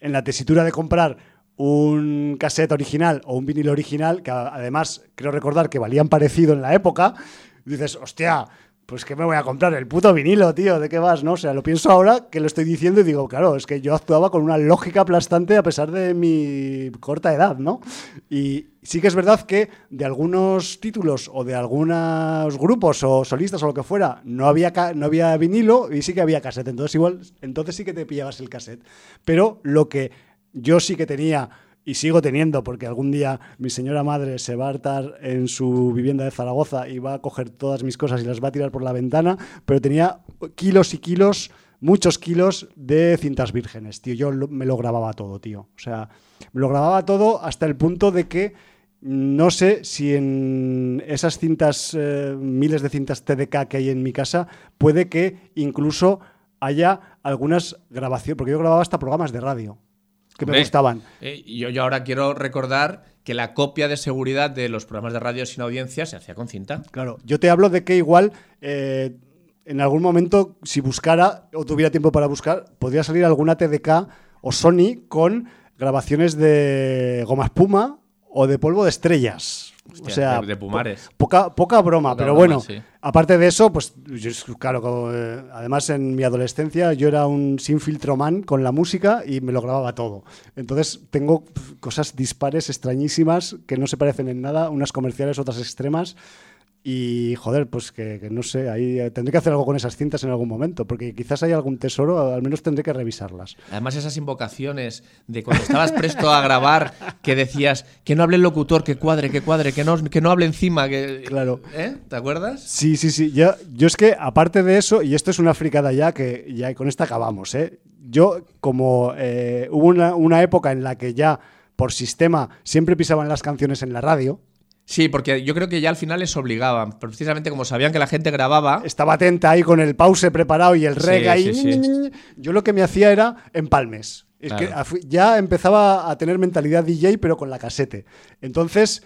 en la tesitura de comprar un cassette original o un vinilo original, que además creo recordar que valían parecido en la época, dices, hostia, pues que me voy a comprar el puto vinilo, tío, ¿de qué vas? ¿No? O sea, lo pienso ahora que lo estoy diciendo y digo, claro, es que yo actuaba con una lógica aplastante a pesar de mi corta edad, ¿no? Y sí que es verdad que de algunos títulos o de algunos grupos o solistas o lo que fuera, no había, no había vinilo y sí que había cassette, entonces igual, entonces sí que te pillabas el cassette. Pero lo que yo sí que tenía, y sigo teniendo, porque algún día mi señora madre se va a hartar en su vivienda de Zaragoza y va a coger todas mis cosas y las va a tirar por la ventana, pero tenía kilos y kilos, muchos kilos de cintas vírgenes, tío. Yo me lo grababa todo, tío. O sea, me lo grababa todo hasta el punto de que no sé si en esas cintas, eh, miles de cintas T D K que hay en mi casa, puede que incluso haya algunas grabaciones, porque yo grababa hasta programas de radio que me Hombre, gustaban. Eh, yo, yo ahora quiero recordar que la copia de seguridad de los programas de radio Sin Audiencia se hacía con cinta. Claro, yo te hablo de que igual eh, en algún momento, si buscara o tuviera tiempo para buscar, podría salir alguna T D K o Sony con grabaciones de goma espuma o de polvo de estrellas. Hostia, o sea, de, de Pumares. Po, poca, poca broma, poca pero broma, bueno, sí. Aparte de eso, pues yo, claro, como, eh, además en mi adolescencia yo era un sin filtro man con la música y me lo grababa todo. Entonces tengo cosas dispares, extrañísimas, que no se parecen en nada, unas comerciales, otras extremas. Y joder, pues que, que no sé, ahí tendré que hacer algo con esas cintas en algún momento, porque quizás haya algún tesoro, al menos tendré que revisarlas. Además, esas invocaciones de cuando estabas presto a grabar, que decías que no hable el locutor, que cuadre, que cuadre, que no, que no hable encima. Que, claro. ¿Eh? ¿Te acuerdas? Sí, sí, sí. Yo, yo es que, aparte de eso, y esto es una fricada ya, que ya con esta acabamos, ¿eh? Yo, como eh, hubo una, una época en la que ya, por sistema, siempre pisaban las canciones en la radio. Sí, porque yo creo que ya al final les obligaban. Precisamente como sabían que la gente grababa... Estaba atenta ahí con el pause preparado y el reggae sí, ahí. Sí, sí. Yo lo que me hacía era empalmes. Es claro. Que ya empezaba a tener mentalidad D J, pero con la casete. Entonces,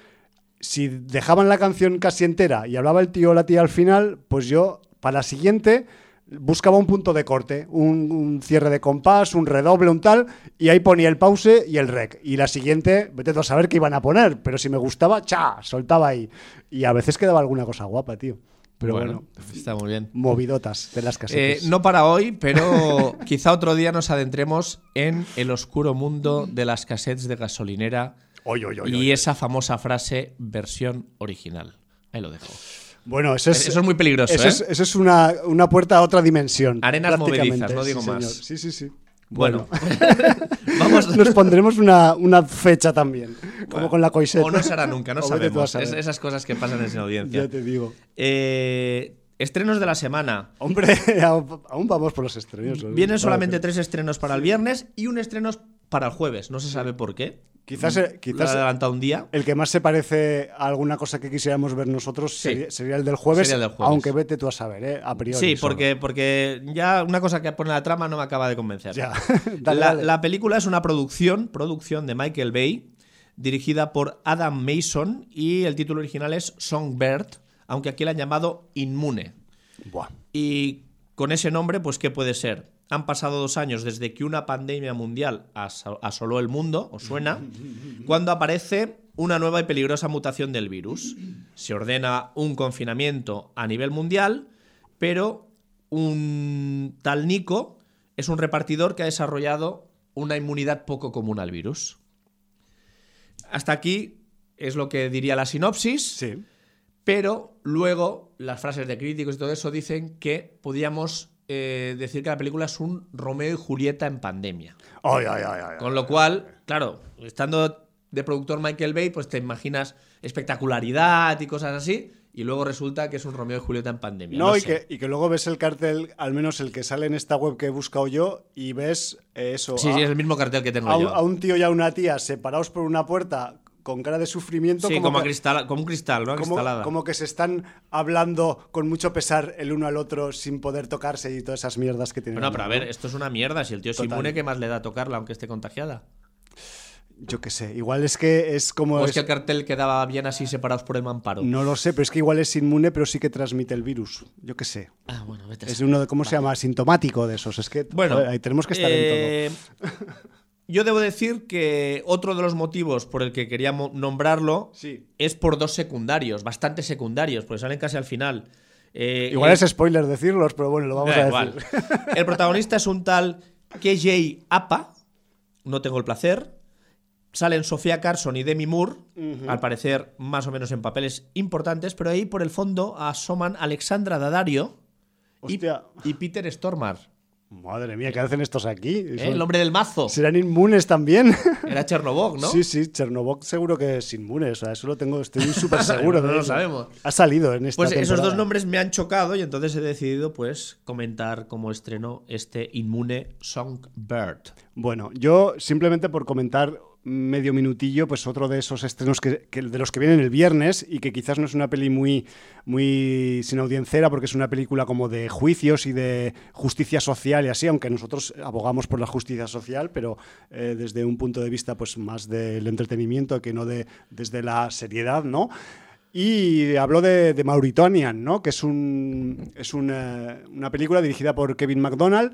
si dejaban la canción casi entera y hablaba el tío o la tía al final, pues yo, para la siguiente... buscaba un punto de corte, un, un cierre de compás, un redoble, un tal, y ahí ponía el pause y el rec. Y la siguiente, vete a saber qué iban a poner, pero si me gustaba, ¡cha!, soltaba ahí. Y a veces quedaba alguna cosa guapa, tío. Pero bueno, bueno, está muy bien. Movidotas de las casetas. Eh, no para hoy, pero quizá otro día nos adentremos en el oscuro mundo de las casetes de gasolinera oy, oy, oy, y oy. Esa famosa frase, versión original. Ahí lo dejo. Bueno, eso es, eso es muy peligroso, eso ¿eh? Es, eso es una, una puerta a otra dimensión. Arenas movedizas, no digo sí, más. Señor. Sí, sí, sí. Bueno, bueno. Vamos. Nos pondremos una, una fecha también, bueno, como con la coiseta. O no será nunca, no sabemos. Es, esas cosas que pasan en Sin Audiencia. Ya te digo. Eh, estrenos de la semana. Hombre, aún vamos por los estrenos. ¿No? Vienen solamente claro, tres estrenos para sí. El viernes y un estreno para el jueves. No se sabe por qué. Quizás, quizás adelantado un día. El que más se parece a alguna cosa que quisiéramos ver nosotros sí. sería, sería, el del jueves, sería el del jueves, aunque vete tú a saber, ¿eh? A priori. Sí, porque, porque ya una cosa que pone la trama no me acaba de convencer. Ya. dale, la, dale. La película es una producción, producción de Michael Bay, dirigida por Adam Mason, y el título original es Songbird, aunque aquí la han llamado Inmune. Buah. Y con ese nombre, pues ¿qué puede ser? Han pasado dos años desde que una pandemia mundial asoló el mundo, ¿os suena? Cuando aparece una nueva y peligrosa mutación del virus. Se ordena un confinamiento a nivel mundial, pero un tal Nico es un repartidor que ha desarrollado una inmunidad poco común al virus. Hasta aquí es lo que diría la sinopsis, sí. Pero luego las frases de críticos y todo eso dicen que podíamos... Eh, decir que la película es un Romeo y Julieta en pandemia. Ay, ay, ay, ay, Con lo ay, cual, ay, ay. Claro, estando de productor Michael Bay, pues te imaginas espectacularidad y cosas así, y luego resulta que es un Romeo y Julieta en pandemia. No, no y, que, y que luego ves el cartel, al menos el que sale en esta web que he buscado yo, y ves eso. Sí, a, sí, es el mismo cartel que tengo a, yo. A un tío y a una tía separados por una puerta... con cara de sufrimiento. Sí, como, como, que, cristal, como un cristal, ¿no? Como, como que se están hablando con mucho pesar el uno al otro sin poder tocarse y todas esas mierdas que tienen. Bueno, pero a ver, esto es una mierda. Si el tío es inmune, ¿qué más le da tocarla aunque esté contagiada? Yo qué sé, igual es que es como... O es, es que el cartel quedaba bien así separados por el mamparo. No lo sé, pero es que igual es inmune, pero sí que transmite el virus. Yo qué sé. Ah, bueno, vete a Es uno de, ¿cómo vale. se llama? Sintomático de esos. Es que bueno, ahí tenemos que estar eh... en todo. Yo debo decir que otro de los motivos por el que quería nombrarlo sí. es por dos secundarios, bastante secundarios, porque salen casi al final. Eh, igual eh... es spoiler decirlos, pero bueno, lo vamos eh, a igual. decir. El protagonista es un tal K J Apa, no tengo el placer. Salen Sofía Carson y Demi Moore, uh-huh. al parecer más o menos en papeles importantes, pero ahí por el fondo asoman Alexandra Daddario y, y Peter Stormare. Madre mía, ¿qué hacen estos aquí? ¿Eh? Son... El hombre del mazo. ¿Serán inmunes también? Era Chernobog, ¿no? Sí, sí, Chernobog seguro que es inmune. O sea, eso lo tengo, estoy súper seguro. no de lo eso. sabemos. Ha salido en esta Pues temporada. Esos dos nombres me han chocado y entonces he decidido pues comentar cómo estrenó este inmune Songbird. Bueno, yo simplemente por comentar... medio minutillo, pues otro de esos estrenos que, que de los que vienen el viernes y que quizás no es una peli muy, muy sin audiencera, porque es una película como de juicios y de justicia social y así, aunque nosotros abogamos por la justicia social, pero eh, desde un punto de vista pues más del entretenimiento que no de, desde la seriedad, ¿no? Y habló de, de Mauritanian, ¿no? Que es, un, es una, una película dirigida por Kevin MacDonald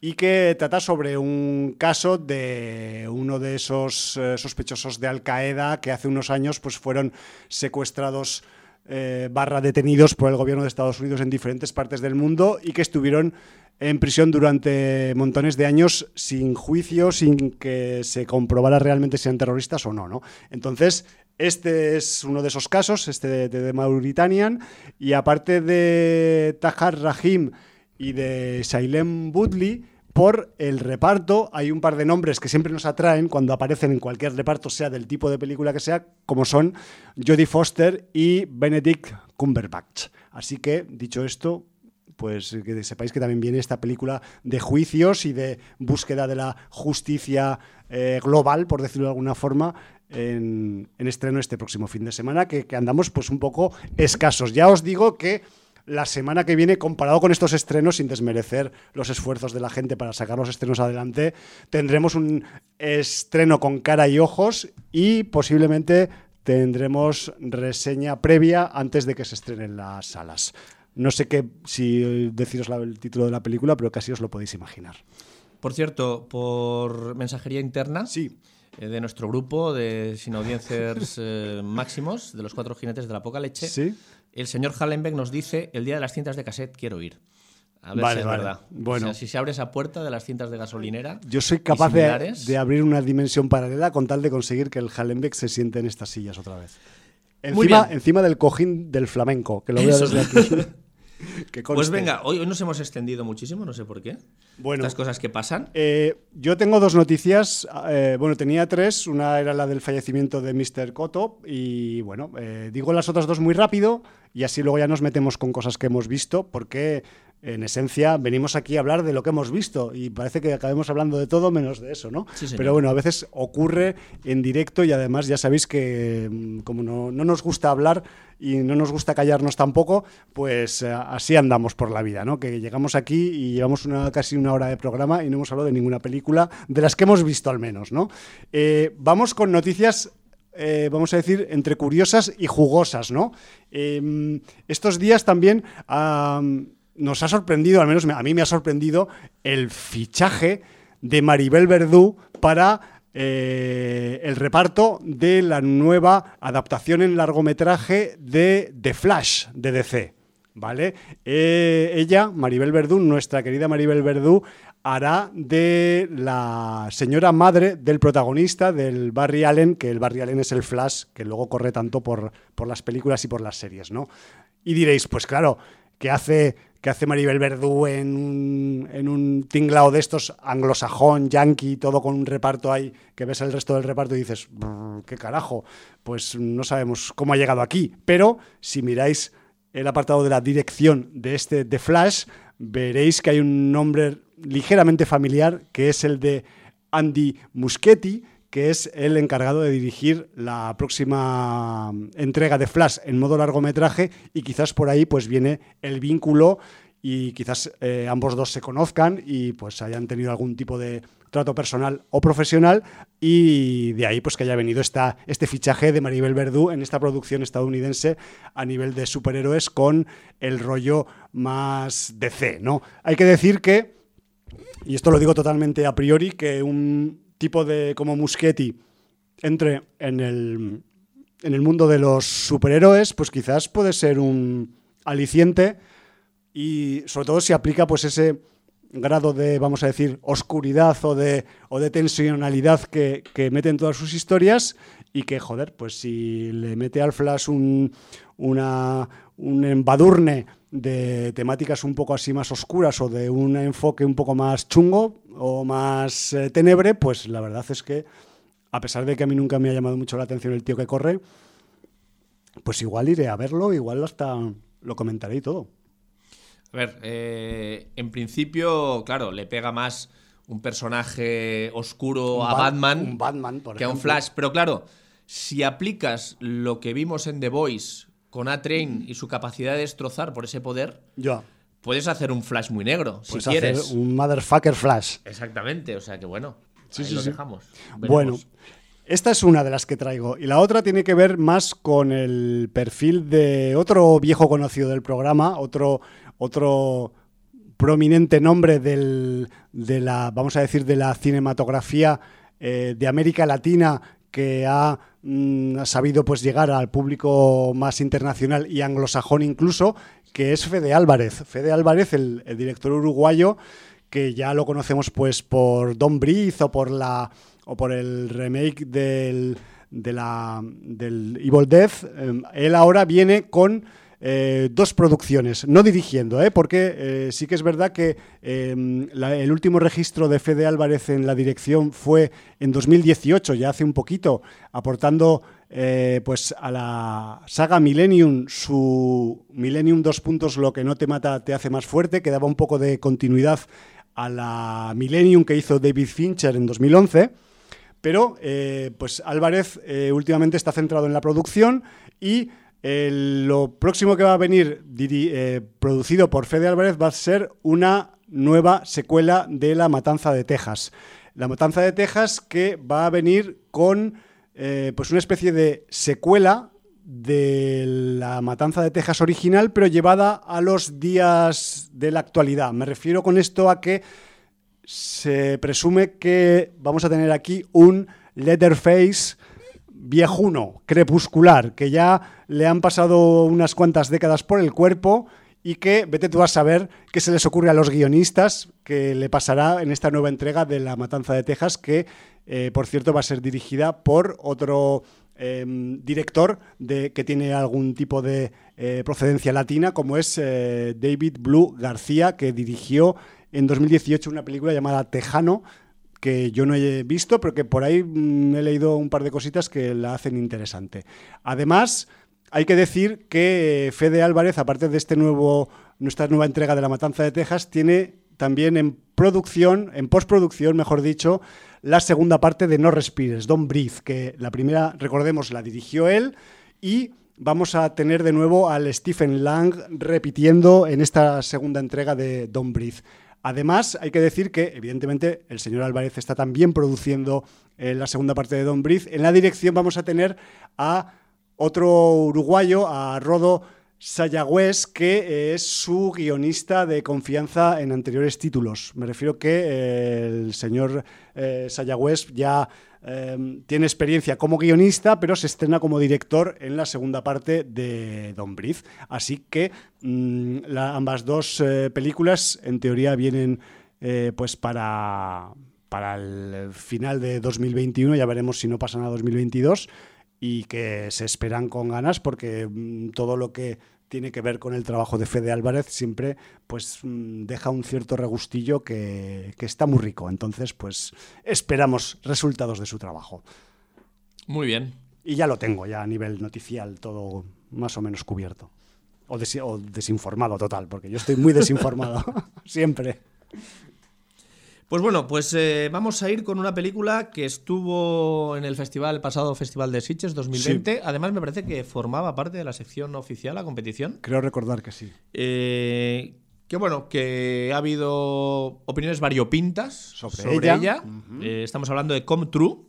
y que trata sobre un caso de uno de esos eh, sospechosos de Al-Qaeda que hace unos años pues, fueron secuestrados eh, barra detenidos por el gobierno de Estados Unidos en diferentes partes del mundo y que estuvieron en prisión durante montones de años sin juicio, sin que se comprobara realmente si eran terroristas o no, ¿no? Entonces... este es uno de esos casos, este de, de, de Mauritanian, y aparte de Tahar Rahim y de Shailene Woodley, por el reparto hay un par de nombres que siempre nos atraen cuando aparecen en cualquier reparto, sea del tipo de película que sea, como son Jodie Foster y Benedict Cumberbatch. Así que, dicho esto, pues que sepáis que también viene esta película de juicios y de búsqueda de la justicia eh, global, por decirlo de alguna forma, En, en estreno este próximo fin de semana, que, que andamos pues un poco escasos. Ya os digo que la semana que viene, comparado con estos estrenos, sin desmerecer los esfuerzos de la gente para sacar los estrenos adelante, tendremos un estreno con cara y ojos y posiblemente tendremos reseña previa antes de que se estrenen las salas. No sé qué si deciros la, el título de la película, pero casi os lo podéis imaginar. Por cierto, por mensajería interna... sí. de nuestro grupo de Sin Audiencers eh, máximos, de los cuatro jinetes de la poca leche, ¿sí? El señor Hallenbeck nos dice: el día de las cintas de cassette quiero ir. A ver vale, si es vale. verdad. Bueno. O sea, si se abre esa puerta de las cintas de gasolinera... Yo soy capaz de, de abrir una dimensión paralela con tal de conseguir que el Hallenbeck se siente en estas sillas otra vez. Encima, encima del cojín del flamenco, que lo veo desde aquí. Pues venga, hoy, hoy nos hemos extendido muchísimo, no sé por qué. Bueno, estas cosas que pasan. Eh, yo tengo dos noticias. Eh, bueno, tenía tres. Una era la del fallecimiento de míster Kotto. Y bueno, eh, digo las otras dos muy rápido y así luego ya nos metemos con cosas que hemos visto, porque en esencia venimos aquí a hablar de lo que hemos visto y parece que acabemos hablando de todo menos de eso, ¿no? Sí, pero bueno, a veces ocurre en directo y además ya sabéis que como no, no nos gusta hablar y no nos gusta callarnos tampoco, pues así andamos por la vida, ¿no? Que llegamos aquí y llevamos una, casi una hora de programa y no hemos hablado de ninguna película, de las que hemos visto al menos, ¿no? Eh, vamos con noticias... Eh, vamos a decir, entre curiosas y jugosas, ¿no? Eh, estos días también um, nos ha sorprendido, al menos a mí me ha sorprendido, el fichaje de Maribel Verdú para eh, el reparto de la nueva adaptación en largometraje de The Flash, de D C, ¿vale? Eh, ella, Maribel Verdú, nuestra querida Maribel Verdú, hará de la señora madre del protagonista, del Barry Allen, que el Barry Allen es el Flash, que luego corre tanto por, por las películas y por las series, ¿no? Y diréis, pues claro, ¿qué hace, qué hace Maribel Verdú en un, en un tinglao de estos anglosajón, yankee, todo con un reparto ahí, que ves el resto del reparto y dices, ¿qué carajo? Pues no sabemos cómo ha llegado aquí. Pero si miráis el apartado de la dirección de este The Flash, veréis que hay un nombre ligeramente familiar, que es el de Andy Muschietti, que es el encargado de dirigir la próxima entrega de Flash en modo largometraje, y quizás por ahí pues viene el vínculo y quizás eh, ambos dos se conozcan y pues hayan tenido algún tipo de trato personal o profesional, y de ahí pues que haya venido esta, este fichaje de Maribel Verdú en esta producción estadounidense a nivel de superhéroes con el rollo más D C, ¿no? Hay que decir que, y esto lo digo totalmente a priori, que un tipo de como Muschietti entre en el, en el mundo de los superhéroes, pues quizás puede ser un aliciente, y sobre todo si aplica pues ese grado de, vamos a decir, oscuridad o de, o de tensionalidad que, que mete en todas sus historias, y que, joder, pues si le mete al Flash un, una, un embadurne de temáticas un poco así más oscuras o de un enfoque un poco más chungo o más eh, tenebre, pues la verdad es que, a pesar de que a mí nunca me ha llamado mucho la atención el tío que corre, pues igual iré a verlo, igual hasta lo comentaré y todo. A ver, eh, en principio, claro, le pega más un personaje oscuro un a ba- Batman, un Batman por que ejemplo. A un Flash. Pero claro, si aplicas lo que vimos en The Boys con A-Train y su capacidad de destrozar por ese poder, ya. puedes hacer un Flash muy negro, puedes si quieres. Hacer un motherfucker Flash. Exactamente, o sea que bueno, sí, ahí sí, lo sí. dejamos. Veremos. Bueno, esta es una de las que traigo. Y la otra tiene que ver más con el perfil de otro viejo conocido del programa, otro... Otro prominente nombre del, de la, vamos a decir, de la cinematografía eh, de América Latina, que ha, mm, ha sabido pues llegar al público más internacional y anglosajón incluso, que es Fede Álvarez. Fede Álvarez, el, el director uruguayo, que ya lo conocemos pues por Don't Breathe o por la o por el remake del de la del Evil Death. Eh, él ahora viene con Eh, dos producciones, no dirigiendo, ¿eh? porque eh, sí que es verdad que eh, la, el último registro de Fede Álvarez en la dirección fue en dos mil dieciocho, ya hace un poquito, aportando eh, pues a la saga Millennium su Millennium dos puntos, lo que no te mata te hace más fuerte, que daba un poco de continuidad a la Millennium que hizo David Fincher en dos mil once. Pero eh, pues Álvarez eh, últimamente está centrado en la producción, y Eh, lo próximo que va a venir diri- eh, producido por Fede Álvarez va a ser una nueva secuela de La Matanza de Texas. La Matanza de Texas, que va a venir con eh, pues una especie de secuela de La Matanza de Texas original, pero llevada a los días de la actualidad. Me refiero con esto a que se presume que vamos a tener aquí un Leatherface viejuno, crepuscular, que ya le han pasado unas cuantas décadas por el cuerpo, y que vete tú a saber qué se les ocurre a los guionistas que le pasará en esta nueva entrega de La Matanza de Texas, que eh, por cierto va a ser dirigida por otro eh, director de, que tiene algún tipo de eh, procedencia latina, como es eh, David Blue García, que dirigió en dos mil dieciocho una película llamada Tejano, que yo no he visto, pero que por ahí he leído un par de cositas que la hacen interesante. Además, hay que decir que Fede Álvarez, aparte de este nuevo, nuestra nueva entrega de La Matanza de Texas, tiene también en producción, en postproducción, mejor dicho, la segunda parte de No Respires, Don't Breathe, que la primera, recordemos, la dirigió él, y vamos a tener de nuevo al Stephen Lang repitiendo en esta segunda entrega de Don't Breathe. Además, hay que decir que, evidentemente, el señor Álvarez está también produciendo eh, la segunda parte de Don Breeze. En la dirección vamos a tener a otro uruguayo, a Rodo Sayagüez, que eh, es su guionista de confianza en anteriores títulos. Me refiero que eh, el señor eh, Sayagüez ya eh, tiene experiencia como guionista, pero se estrena como director en la segunda parte de Don Breeze. Así que mmm, la, ambas dos eh, películas, en teoría, vienen eh, pues para, para el final de dos mil veintiuno. Ya veremos si no pasan a dos mil veintidós. Y que se esperan con ganas, porque todo lo que tiene que ver con el trabajo de Fede Álvarez siempre pues deja un cierto regustillo que, que está muy rico. Entonces, pues esperamos resultados de su trabajo. Muy bien. Y ya lo tengo, ya a nivel noticial, todo más o menos cubierto. O, des- o desinformado total, porque yo estoy muy desinformado, siempre. Pues bueno, pues eh, vamos a ir con una película que estuvo en el festival, el pasado Festival de Sitges dos mil veinte. Sí. Además, me parece que formaba parte de la sección oficial, la competición. Creo recordar que sí. Eh, Que bueno, que ha habido opiniones variopintas sobre, sobre ella. ella. Uh-huh. Eh, estamos hablando de Come True,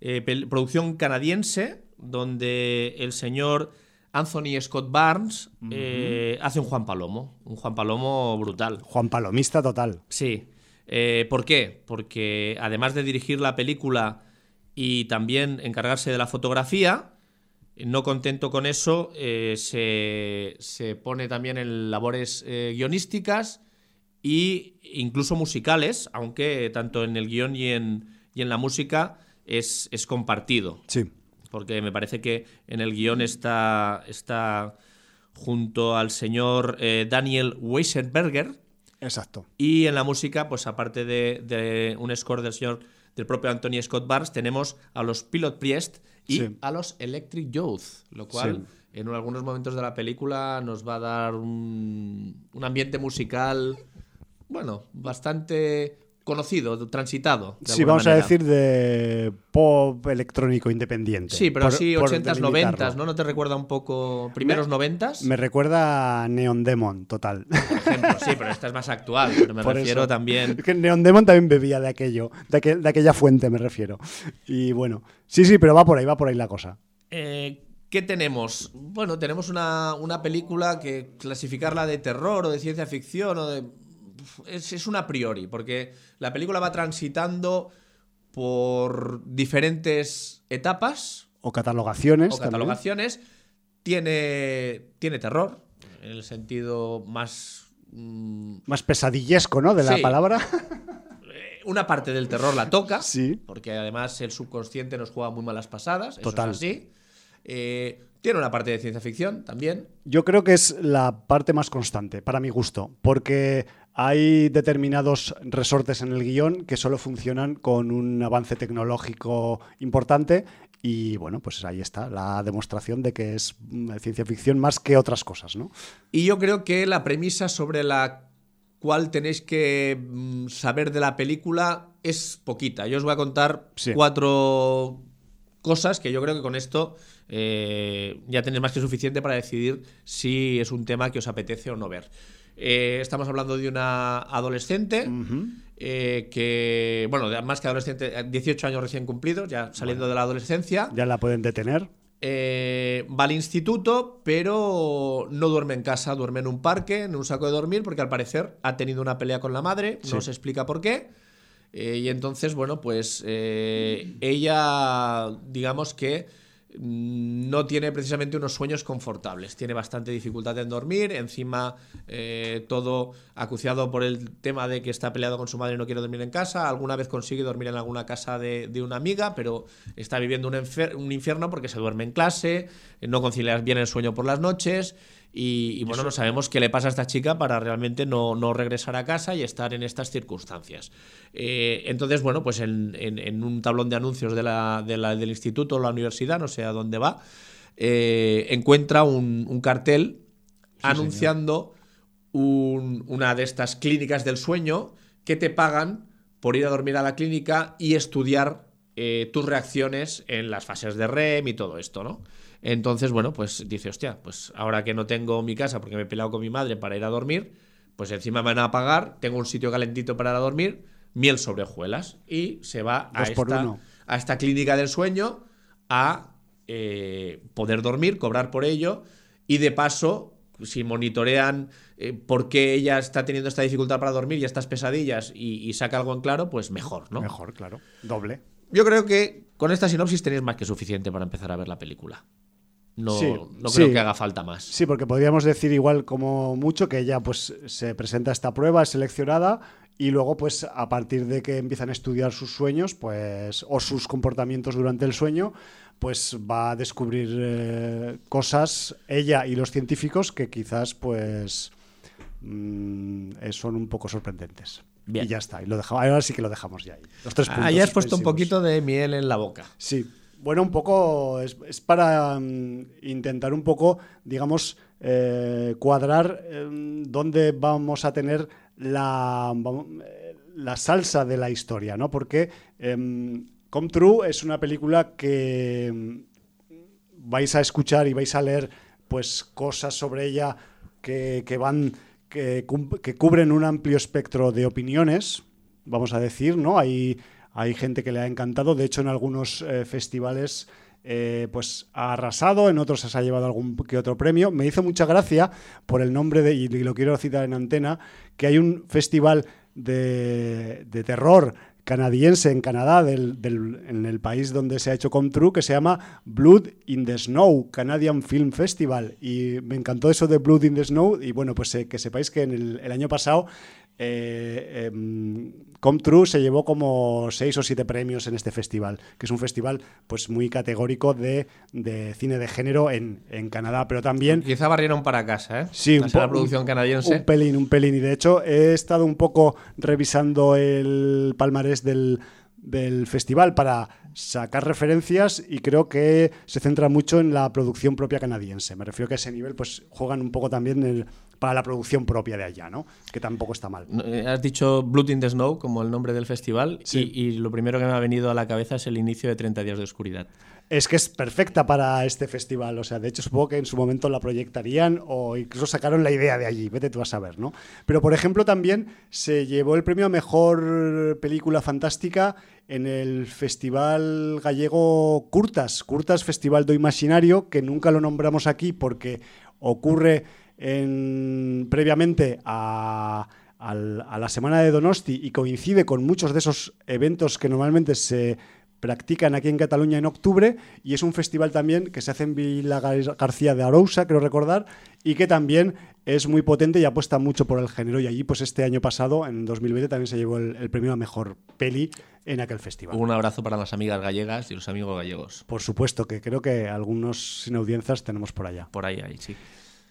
eh, pel- producción canadiense, donde el señor Anthony Scott Barnes uh-huh. eh, hace un Juan Palomo, un Juan Palomo brutal. Juan Palomista total. Sí. Eh, ¿Por qué? Porque además de dirigir la película y también encargarse de la fotografía, no contento con eso, eh, se, se pone también en labores eh, guionísticas e incluso musicales, aunque tanto en el guión y en, y en la música es, es compartido. Sí. Porque me parece que en el guión está, está junto al señor eh, Daniel Weisenberger. Exacto. Y en la música, pues aparte de, de un score del señor del propio Anthony Scott Barnes, tenemos a los Pilot Priest y sí. a los Electric Youth, lo cual sí. en algunos momentos de la película nos va a dar un, un ambiente musical, bueno, bastante conocido, transitado. De sí, vamos manera. a decir de pop electrónico independiente. Sí, pero por, así ochentas, noventas, ¿no? ¿No te recuerda un poco primeros noventas? Me recuerda a Neon Demon, total. Por ejemplo, sí, pero esta es más actual, pero me por refiero eso. también... Es que Neon Demon también bebía de aquello, de, aquel, de aquella fuente me refiero. Y bueno, sí, sí, pero va por ahí, va por ahí la cosa. Eh, ¿Qué tenemos? Bueno, tenemos una, una película que clasificarla de terror o de ciencia ficción o de... Es, es un a priori, porque la película va transitando por diferentes etapas. O catalogaciones. O catalogaciones. Tiene, tiene terror, en el sentido más... Mmm, más pesadillesco, ¿no? De la sí. palabra. Una parte del terror la toca, sí. porque además el subconsciente nos juega muy malas pasadas. Total. Eso es así. Eh, tiene una parte de ciencia ficción también. Yo creo que es la parte más constante, para mi gusto, porque... Hay determinados resortes en el guión que solo funcionan con un avance tecnológico importante y, bueno, pues ahí está la demostración de que es ciencia ficción más que otras cosas, ¿no? Y yo creo que la premisa sobre la cual tenéis que saber de la película es poquita. Yo os voy a contar sí. cuatro cosas que yo creo que con esto eh, ya tenéis más que suficiente para decidir si es un tema que os apetece o no ver. Eh, estamos hablando de una adolescente uh-huh. eh, que, bueno, más que adolescente, dieciocho años recién cumplidos, ya saliendo bueno, de la adolescencia. Ya la pueden detener. Eh, va al instituto, pero no duerme en casa, duerme en un parque, en un saco de dormir, porque al parecer ha tenido una pelea con la madre, sí. no se explica por qué. Eh, y entonces, bueno, pues eh, ella, digamos que no tiene precisamente unos sueños confortables, tiene bastante dificultad en dormir, encima eh, todo acuciado por el tema de que está peleado con su madre y no quiere dormir en casa. Alguna vez consigue dormir en alguna casa de, de una amiga, pero está viviendo un, enfer- un infierno porque se duerme en clase, no concilia bien el sueño por las noches y, y bueno, no sabemos qué le pasa a esta chica para realmente no, no regresar a casa y estar en estas circunstancias. Eh, entonces, bueno, pues en, en, en un tablón de anuncios de la, de la, del instituto o la universidad, no sé a dónde va, eh, encuentra un, un cartel sí, anunciando un, una de estas clínicas del sueño que te pagan por ir a dormir a la clínica y estudiar eh, tus reacciones en las fases de R E M y todo esto, ¿no? Entonces, bueno, pues dice, hostia, pues ahora que no tengo mi casa porque me he peleado con mi madre para ir a dormir, pues encima me van a pagar, tengo un sitio calentito para ir a dormir, miel sobre hojuelas. Y se va a esta, a esta clínica del sueño a eh, poder dormir, cobrar por ello y de paso, si monitorean eh, por qué ella está teniendo esta dificultad para dormir y estas pesadillas y, y saca algo en claro, pues mejor, ¿no? Mejor, claro. Doble. Yo creo que con esta sinopsis tenéis más que suficiente para empezar a ver la película. No, sí, no creo sí. que haga falta más. Sí, porque podríamos decir igual como mucho que ella pues se presenta a esta prueba, es seleccionada y luego pues a partir de que empiezan a estudiar sus sueños pues o sus comportamientos durante el sueño pues va a descubrir eh, cosas ella y los científicos que quizás pues mmm, son un poco sorprendentes. Bien. Y ya está, y lo dejamos. Ahora sí que lo dejamos ya ahí. Los tres puntos. Ahí has puesto un poquito de miel en la boca. Sí. Bueno, un poco es, es para um, intentar un poco, digamos, eh, cuadrar eh, dónde vamos a tener la, la salsa de la historia, ¿no? Porque eh, Come True es una película que vais a escuchar y vais a leer pues cosas sobre ella que, que van... que, que cubren un amplio espectro de opiniones, vamos a decir, ¿no? Hay, hay gente que le ha encantado, de hecho en algunos eh, festivales eh, pues ha arrasado, en otros se ha llevado algún que otro premio. Me hizo mucha gracia por el nombre de, y lo quiero citar en antena, que hay un festival de, de terror canadiense en Canadá, del, del, en el país donde se ha hecho Come True, que se llama Blood in the Snow, Canadian Film Festival, y me encantó eso de Blood in the Snow. Y bueno, pues eh, que sepáis que en el, el año pasado eh, eh, Come True se llevó como seis o siete premios en este festival, que es un festival pues muy categórico de, de cine de género en, en Canadá, pero también... Quizá barrieron para casa, ¿eh? Sí, un, la producción canadiense. Un pelín, un pelín, y de hecho he estado un poco revisando el palmarés del, del festival para sacar referencias, y creo que se centra mucho en la producción propia canadiense. Me refiero que a ese nivel pues juegan un poco también el... para la producción propia de allá, ¿no? Que tampoco está mal. Has dicho Blood in the Snow como el nombre del festival, sí. y, y lo primero que me ha venido a la cabeza es el inicio de treinta días de oscuridad. Es que es perfecta para este festival, o sea, de hecho supongo que en su momento la proyectarían o incluso sacaron la idea de allí, vete tú a saber, ¿no? Pero por ejemplo también se llevó el premio a Mejor Película Fantástica en el festival gallego Curtas, Curtas Festival do Imaginario, que nunca lo nombramos aquí porque ocurre... En, previamente a, a la semana de Donosti, y coincide con muchos de esos eventos que normalmente se practican aquí en Cataluña en octubre, y es un festival también que se hace en Vila García de Arousa, creo recordar, y que también es muy potente y apuesta mucho por el género, y allí pues este año pasado, en dos mil veinte, también se llevó el, el premio a Mejor Peli en aquel festival. Un abrazo para las amigas gallegas y los amigos gallegos. Por supuesto, que creo que algunos sin audiencias tenemos por allá. Por ahí, ahí, sí.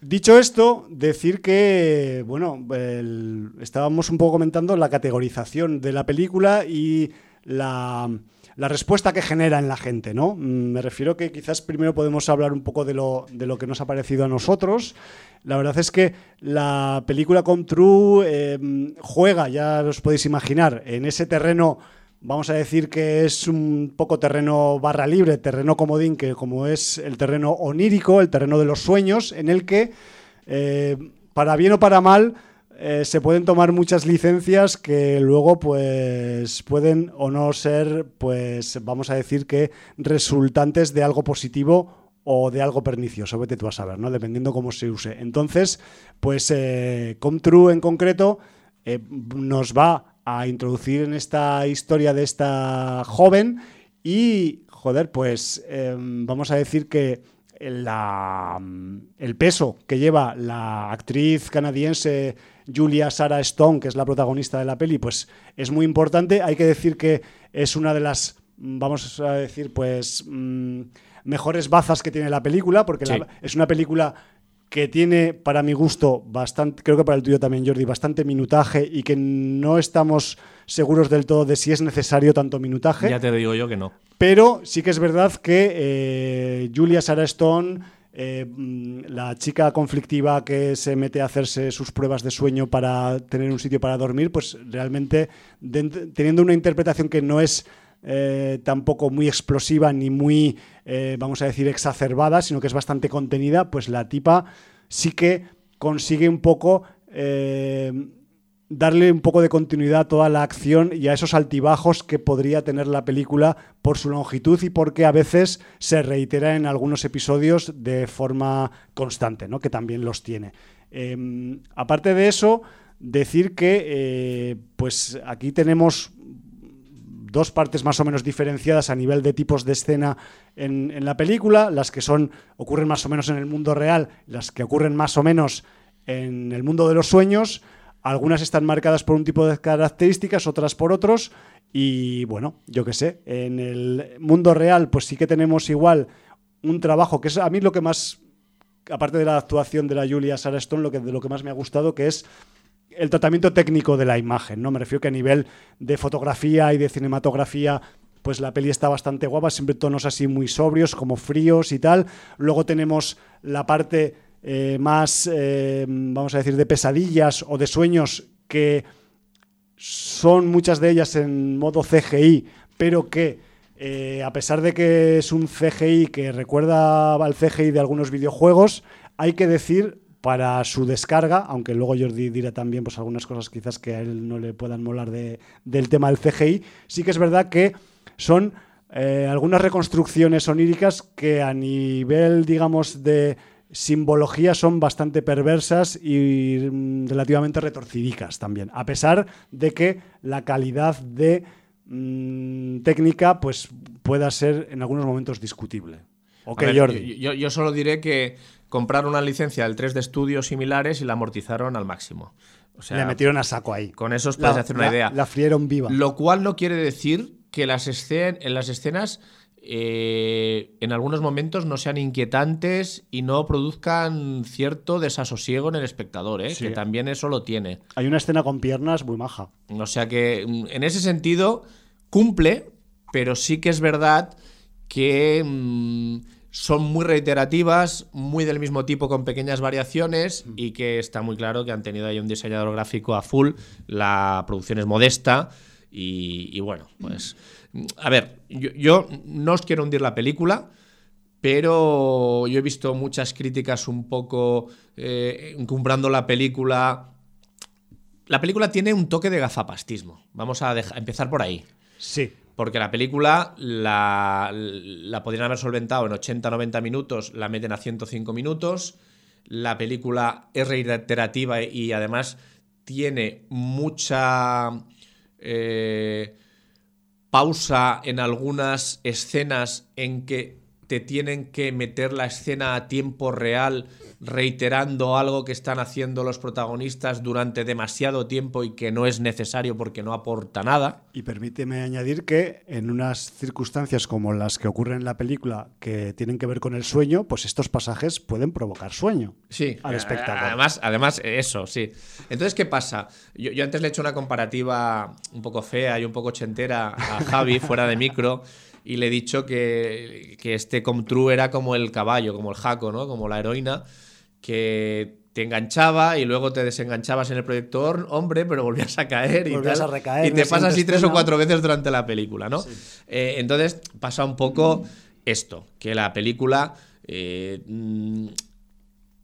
Dicho esto, decir que, bueno, el, estábamos un poco comentando la categorización de la película y la, la respuesta que genera en la gente, ¿no? Me refiero que quizás primero podemos hablar un poco de lo, de lo que nos ha parecido a nosotros. La verdad es que la película Come True eh, juega, ya os podéis imaginar, en ese terreno... Vamos a decir que es un poco terreno barra libre, terreno comodín, que como es el terreno onírico, el terreno de los sueños, en el que, eh, para bien o para mal, eh, se pueden tomar muchas licencias que luego pues pueden o no ser, pues vamos a decir que resultantes de algo positivo o de algo pernicioso, vete tú a saber, ¿no? Dependiendo cómo se use. Entonces, pues eh, Come True en concreto eh, nos va... a introducir en esta historia de esta joven y, joder, pues eh, vamos a decir que la, el peso que lleva la actriz canadiense Julia Sarah Stone, que es la protagonista de la peli, pues es muy importante. Hay que decir que es una de las, vamos a decir, pues mm, mejores bazas que tiene la película, porque sí. la, es una película... que tiene, para mi gusto, bastante, creo que para el tuyo también, Jordi, bastante minutaje y que no estamos seguros del todo de si es necesario tanto minutaje. Ya te digo yo que no. Pero sí que es verdad que eh, Julia Sarah Stone, eh, la chica conflictiva que se mete a hacerse sus pruebas de sueño para tener un sitio para dormir, pues realmente de, teniendo una interpretación que no es... Eh, tampoco muy explosiva ni muy, eh, vamos a decir, exacerbada, sino que es bastante contenida, pues la tipa sí que consigue un poco eh, darle un poco de continuidad a toda la acción y a esos altibajos que podría tener la película por su longitud y porque a veces se reitera en algunos episodios de forma constante, ¿no? Que también los tiene. Eh, aparte de eso, decir que eh, pues aquí tenemos... dos partes más o menos diferenciadas a nivel de tipos de escena en, en la película, las que son ocurren más o menos en el mundo real, las que ocurren más o menos en el mundo de los sueños. Algunas están marcadas por un tipo de características, otras por otros, y bueno, yo qué sé, en el mundo real pues sí que tenemos igual un trabajo, que es a mí lo que más, aparte de la actuación de la Julia Sarah Stone, lo que, de lo que más me ha gustado, que es... el tratamiento técnico de la imagen, ¿no? Me refiero que a nivel de fotografía y de cinematografía, pues la peli está bastante guapa, siempre tonos así muy sobrios, como fríos y tal. Luego tenemos la parte eh, más, eh, vamos a decir, de pesadillas o de sueños, que son muchas de ellas en modo C G I, pero que eh, a pesar de que es un C G I que recuerda al C G I de algunos videojuegos, hay que decir... para su descarga, aunque luego Jordi dirá también pues algunas cosas quizás que a él no le puedan molar de, del tema del C G I. Sí que es verdad que son eh, algunas reconstrucciones oníricas que a nivel, digamos, de simbología son bastante perversas y mm, relativamente retorcidicas también, a pesar de que la calidad de mm, técnica pues pueda ser en algunos momentos discutible. Okay, ver, Jordi. Yo, yo, yo solo diré que compraron una licencia del tres D Studios similares y la amortizaron al máximo. O sea, le metieron a saco ahí. Con eso os podéis hacer una la, idea. La frieron viva. Lo cual no quiere decir que las escen- en las escenas eh, en algunos momentos no sean inquietantes y no produzcan cierto desasosiego en el espectador, ¿eh? Sí. Que también eso lo tiene. Hay una escena con piernas muy maja. O sea que en ese sentido cumple, pero sí que es verdad que mmm, son muy reiterativas, muy del mismo tipo con pequeñas variaciones, y que está muy claro que han tenido ahí un diseñador gráfico a full, la producción es modesta y, y bueno, pues a ver, yo, yo no os quiero hundir la película, pero yo he visto muchas críticas un poco eh, encumbrando la película. La película tiene un toque de gafapastismo, vamos a, dejar, a empezar por ahí. Sí. Porque la película la, la podrían haber solventado en ochenta a noventa minutos, la meten a ciento cinco minutos. La película es reiterativa y además tiene mucha eh, pausa en algunas escenas en que te tienen que meter la escena a tiempo real reiterando algo que están haciendo los protagonistas durante demasiado tiempo y que no es necesario porque no aporta nada. Y permíteme añadir que en unas circunstancias como las que ocurren en la película que tienen que ver con el sueño, pues estos pasajes pueden provocar sueño, sí, al espectador. Además, además eso, sí. Entonces, ¿qué pasa? Yo, yo antes le he hecho una comparativa un poco fea y un poco ochentera a Javi, fuera de micro, y le he dicho que, que este Come True era como el caballo, como el jaco, ¿no? Como la heroína, que te enganchaba y luego te desenganchabas en el proyector, hombre, pero volvías a caer y volvías tal, a recaer, y te pasa así tres o cuatro veces durante la película, ¿no? Sí. Eh, entonces pasa un poco esto, que la película eh,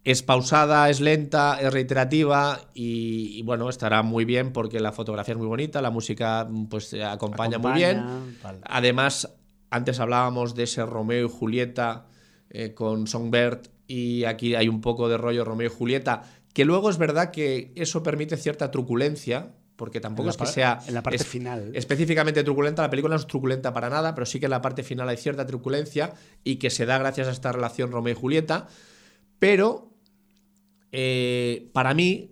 es pausada, es lenta, es reiterativa y, y bueno, estará muy bien porque la fotografía es muy bonita, la música pues acompaña, acompaña muy bien. Tal. Además, antes hablábamos de ese Romeo y Julieta eh, con Songbird, y aquí hay un poco de rollo Romeo y Julieta, que luego es verdad que eso permite cierta truculencia, porque tampoco es que par- sea en la parte es, final. Específicamente truculenta, la película no es truculenta para nada, pero sí que en la parte final hay cierta truculencia y que se da gracias a esta relación Romeo y Julieta, pero eh, para mí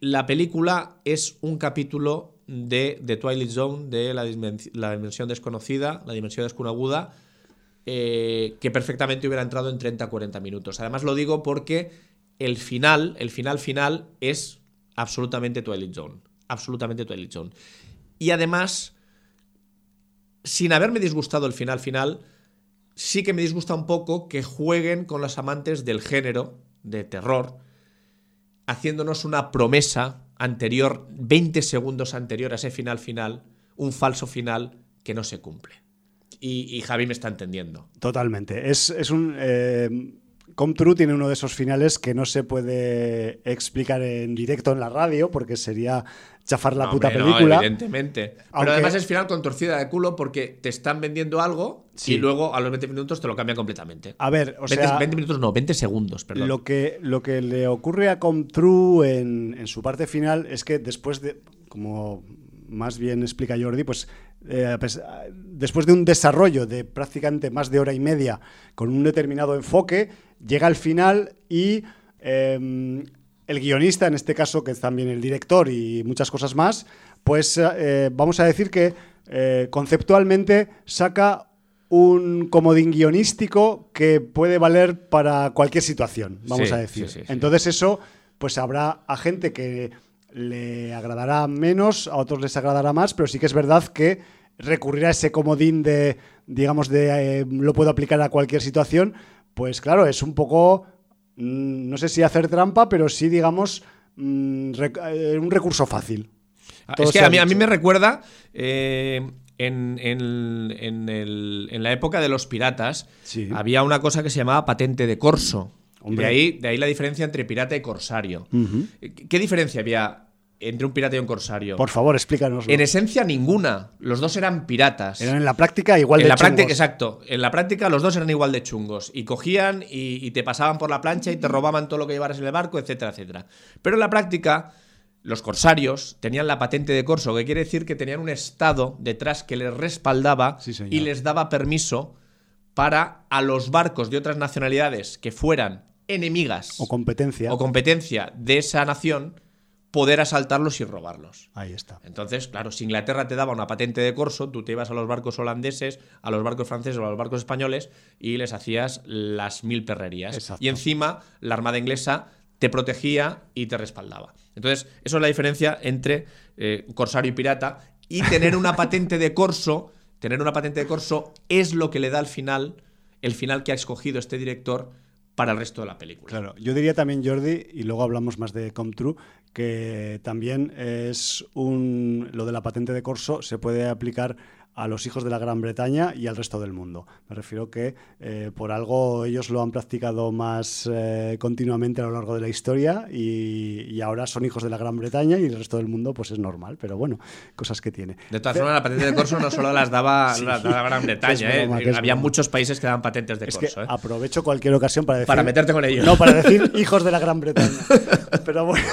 la película es un capítulo de, de Twilight Zone, de la, dimensi- la dimensión desconocida, la dimensión desconaguda, Eh, que perfectamente hubiera entrado en treinta a cuarenta minutos. Además lo digo porque el final, el final final es absolutamente Twilight Zone, absolutamente Twilight Zone. Y además, sin haberme disgustado el final final, sí que me disgusta un poco que jueguen con los amantes del género de terror, haciéndonos una promesa anterior, veinte segundos anterior a ese final final, un falso final que no se cumple. Y, y Javi me está entendiendo. Totalmente. Es, es un... Eh, Come True tiene uno de esos finales que no se puede explicar en directo en la radio porque sería chafar la no, puta hombre, película. No, evidentemente. Aunque... Pero además es final con torcida de culo porque te están vendiendo algo, sí, y luego a los veinte minutos te lo cambia completamente. A ver, o veinte, sea... veinte minutos no, veinte segundos, perdón. Lo que, lo que le ocurre a Come True en, en su parte final es que después de... Como más bien explica Jordi, pues... Eh, pues, después de un desarrollo de prácticamente más de hora y media con un determinado enfoque, llega al final y eh, el guionista, en este caso, que es también el director y muchas cosas más, pues eh, vamos a decir que eh, conceptualmente saca un comodín guionístico que puede valer para cualquier situación, vamos sí, a decir. Sí, sí, sí. Entonces eso, pues habrá a gente que... le agradará menos, a otros les agradará más, pero sí que es verdad que recurrir a ese comodín de, digamos, de eh, lo puedo aplicar a cualquier situación, pues claro, es un poco, mmm, no sé si hacer trampa, pero sí, digamos, mmm, rec- eh, un recurso fácil. Todo es que a mí, a mí me recuerda eh, en, en, en, el, en la época de los piratas, sí, había una cosa que se llamaba patente de corso. Hombre. De ahí, de ahí la diferencia entre pirata y corsario. Uh-huh. ¿Qué diferencia había entre un pirata y un corsario? Por favor, explícanos. En esencia, ninguna. Los dos eran piratas. Eran en la práctica igual en de la chungos. Práctica, exacto. En la práctica los dos eran igual de chungos. Y cogían y, y te pasaban por la plancha y te robaban todo lo que llevaras en el barco, etcétera, etcétera. Pero en la práctica, los corsarios tenían la patente de corso, que quiere decir que tenían un estado detrás que les respaldaba, sí, y les daba permiso para a los barcos de otras nacionalidades que fueran enemigas o competencia, o competencia de esa nación, poder asaltarlos y robarlos. Ahí está. Entonces, claro, si Inglaterra te daba una patente de corso, tú te ibas a los barcos holandeses, a los barcos franceses o a los barcos españoles y les hacías las mil perrerías. Exacto. Y encima la Armada Inglesa te protegía y te respaldaba. Entonces, eso es la diferencia entre eh, corsario y pirata. Y tener una patente de corso, tener una patente de corso es lo que le da al final, el final que ha escogido este director para el resto de la película. Claro, yo diría también, Jordi, y luego hablamos más de Come True, que también es un lo de la patente de corso se puede aplicar a los hijos de la Gran Bretaña y al resto del mundo. Me refiero que eh, por algo ellos lo han practicado más eh, continuamente a lo largo de la historia y, y ahora son hijos de la Gran Bretaña y el resto del mundo pues es normal, pero bueno, cosas que tiene. De todas pero... formas, la patente de corso no solo las daba, sí, las daba Gran Bretaña, eh. broma, había broma. muchos países que daban patentes de es corso. Que eh. Aprovecho cualquier ocasión para decir... Para meterte con ellos. No, para decir hijos de la Gran Bretaña. Pero bueno,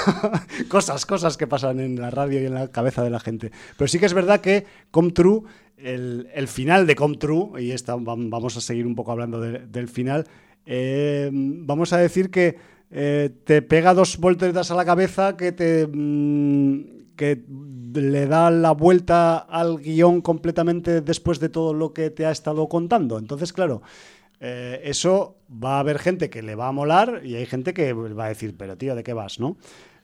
cosas, cosas que pasan en la radio y en la cabeza de la gente. Pero sí que es verdad que Come True... El, el final de Come True, y esta, vamos a seguir un poco hablando de, del final, eh, vamos a decir que eh, te pega dos volteretas a la cabeza, que te mm, que le da la vuelta al guión completamente después de todo lo que te ha estado contando. Entonces, claro, eh, eso va a haber gente que le va a molar y hay gente que va a decir, pero tío, ¿de qué vas? ¿No?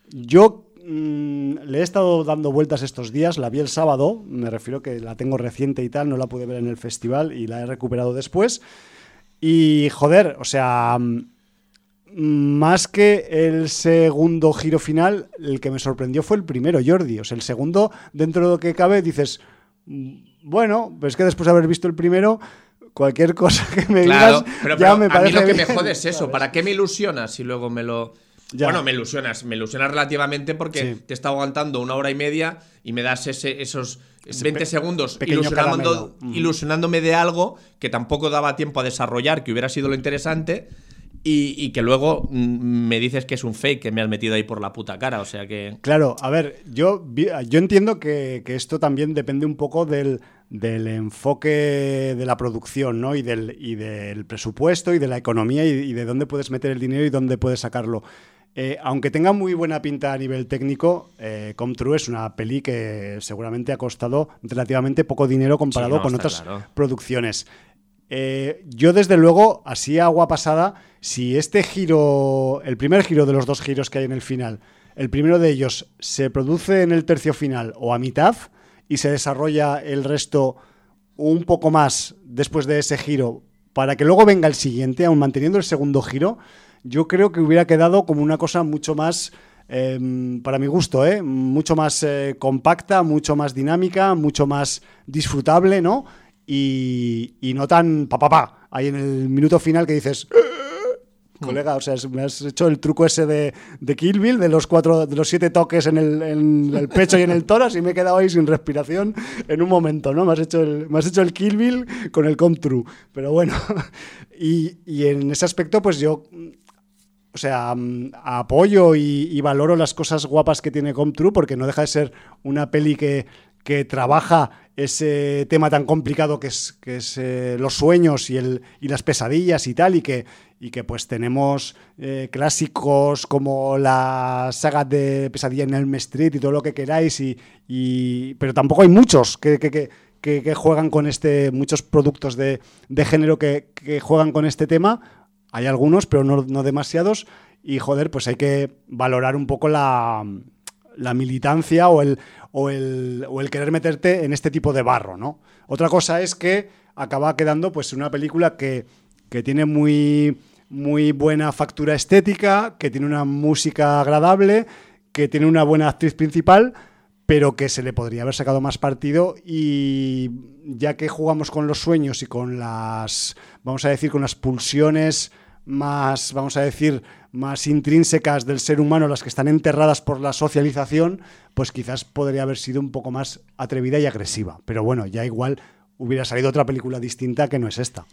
Yo Mm, le he estado dando vueltas estos días, la vi el sábado, me refiero que la tengo reciente y tal, no la pude ver en el festival y la he recuperado después. Y joder, o sea, más que el segundo giro final, el que me sorprendió fue el primero, Jordi. O sea, el segundo, dentro de lo que cabe, dices, bueno, pues que después de haber visto el primero... Cualquier cosa que me claro, digas, pero, pero ya me parece. A mí lo que bien. me jode es eso. ¿Para qué me ilusionas si luego me lo... Ya. Bueno, me ilusionas. Me ilusionas relativamente porque sí. te está aguantando una hora y media y me das ese, esos ese veinte pe- segundos ilusionando, ilusionándome de algo que tampoco daba tiempo a desarrollar, que hubiera sido lo interesante... Y, y que luego me dices que es un fake que me has metido ahí por la puta cara, o sea que... Claro, a ver, yo, yo entiendo que, que esto también depende un poco del, del enfoque de la producción, ¿no? Y del, y del presupuesto y de la economía y, y de dónde puedes meter el dinero y dónde puedes sacarlo. Eh, aunque tenga muy buena pinta a nivel técnico, eh, Come True es una peli que seguramente ha costado relativamente poco dinero comparado sí, no, con otras claro. producciones. Eh, yo desde luego, así agua pasada, si este giro, el primer giro de los dos giros que hay en el final, el primero de ellos se produce en el tercio final o a mitad y se desarrolla el resto un poco más después de ese giro para que luego venga el siguiente, aún manteniendo el segundo giro, yo creo que hubiera quedado como una cosa mucho más... Eh, para mi gusto, ¿eh? mucho más eh, compacta, mucho más dinámica, mucho más disfrutable, ¿no? Y, y no tan pa, pa, pa. Ahí en el minuto final que dices, colega, o sea, me has hecho el truco ese de, de Kill Bill, de los cuatro, de los siete toques en el, en el pecho y en el tórax y me he quedado ahí sin respiración en un momento, ¿no? Me has hecho el, me has hecho el Kill Bill con el Come True, pero bueno. Y, y en ese aspecto, pues yo, o sea, apoyo y, y valoro las cosas guapas que tiene Come True porque no deja de ser una peli que que trabaja ese tema tan complicado que es, que es eh, los sueños y, el, y las pesadillas y tal, y que, y que pues tenemos eh, clásicos como la saga de Pesadilla en Elm Street y todo lo que queráis, y, y, pero tampoco hay muchos que, que, que, que, que juegan con este, muchos productos de, de género que, que juegan con este tema, hay algunos, pero no, no demasiados, y joder, pues hay que valorar un poco la... la militancia o el, o, el, o el querer meterte en este tipo de barro, ¿no? Otra cosa es que acaba quedando pues una película que, que tiene muy, muy buena factura estética, que tiene una música agradable, que tiene una buena actriz principal, pero que se le podría haber sacado más partido y ya que jugamos con los sueños y con las, vamos a decir, con las pulsiones más, vamos a decir, más intrínsecas del ser humano, las que están enterradas por la socialización, pues quizás podría haber sido un poco más atrevida y agresiva. Pero bueno, ya igual hubiera salido otra película distinta que no es esta.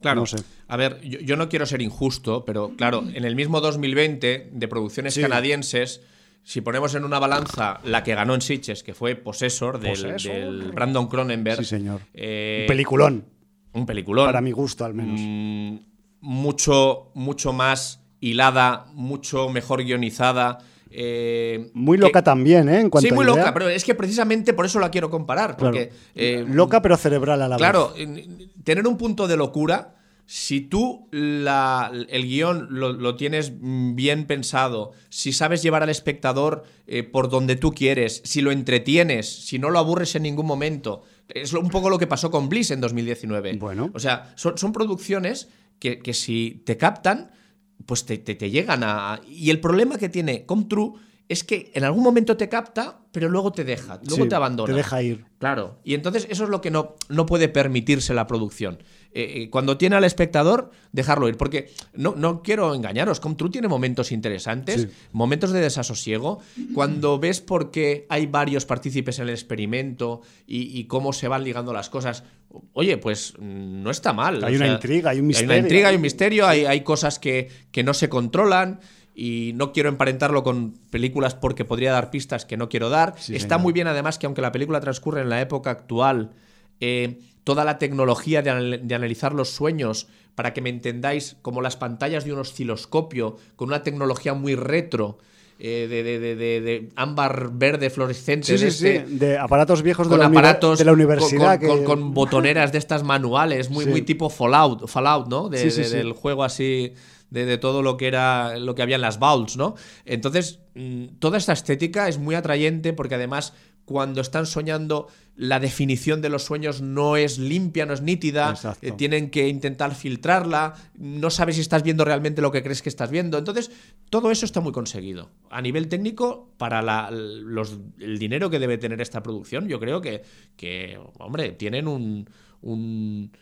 Claro, no sé. A ver, yo, yo no quiero ser injusto, pero claro, en el mismo dos mil veinte de producciones sí. canadienses, si ponemos en una balanza la que ganó en Sitges, que fue Possessor, del, Possessor. del Brandon Cronenberg. Sí, señor. Eh, un peliculón. Un peliculón. Para mi gusto, al menos. Mm, mucho, mucho más hilada, mucho mejor guionizada. Eh, muy loca que, también, ¿eh? En cuanto sí, muy a loca, idea. Pero es que precisamente por eso la quiero comparar. Porque, claro. eh, loca pero cerebral a la claro, vez. Claro, tener un punto de locura, si tú la, el guión lo, lo tienes bien pensado, si sabes llevar al espectador eh, por donde tú quieres, si lo entretienes, si no lo aburres en ningún momento, es un poco lo que pasó con Bliss en dos mil diecinueve. Bueno. O sea, son, son producciones que, que si te captan, pues te, te, te llegan a... Y el problema que tiene Come True es que en algún momento te capta, pero luego te deja, luego sí, te abandona. Te deja ir. Claro. Y entonces eso es lo que no, no puede permitirse la producción. Eh, eh, cuando tiene al espectador, dejarlo ir. Porque no, no quiero engañaros, Come True tiene momentos interesantes, sí. momentos de desasosiego. Cuando ves por qué hay varios partícipes en el experimento y, y cómo se van ligando las cosas... Oye, pues no está mal. Hay o sea, una intriga, hay un misterio. Hay una intriga, hay un misterio, hay, hay cosas que, que no se controlan y no quiero emparentarlo con películas porque podría dar pistas que no quiero dar. Sí, está señor. Muy bien, además, que aunque la película transcurre en la época actual, eh, toda la tecnología de, anal- de analizar los sueños, para que me entendáis, como las pantallas de un osciloscopio, con una tecnología muy retro, Eh, de, de, de, de, de ámbar verde fluorescente, sí, de, sí, este, sí. de aparatos viejos con de, la aparatos, de la universidad, con, con, que... con, con botoneras de estas manuales, muy, sí. muy tipo Fallout, Fallout, ¿no? De, sí, sí, de, sí. Del juego así, de, de todo lo que era, lo que había en las vaults, ¿no? Entonces, toda esta estética es muy atrayente porque además cuando están soñando la definición de los sueños no es limpia, no es nítida, eh, tienen que intentar filtrarla, no sabes si estás viendo realmente lo que crees que estás viendo. Entonces, todo eso está muy conseguido. A nivel técnico, para la, los, el dinero que debe tener esta producción, yo creo que, que hombre, tienen un, un,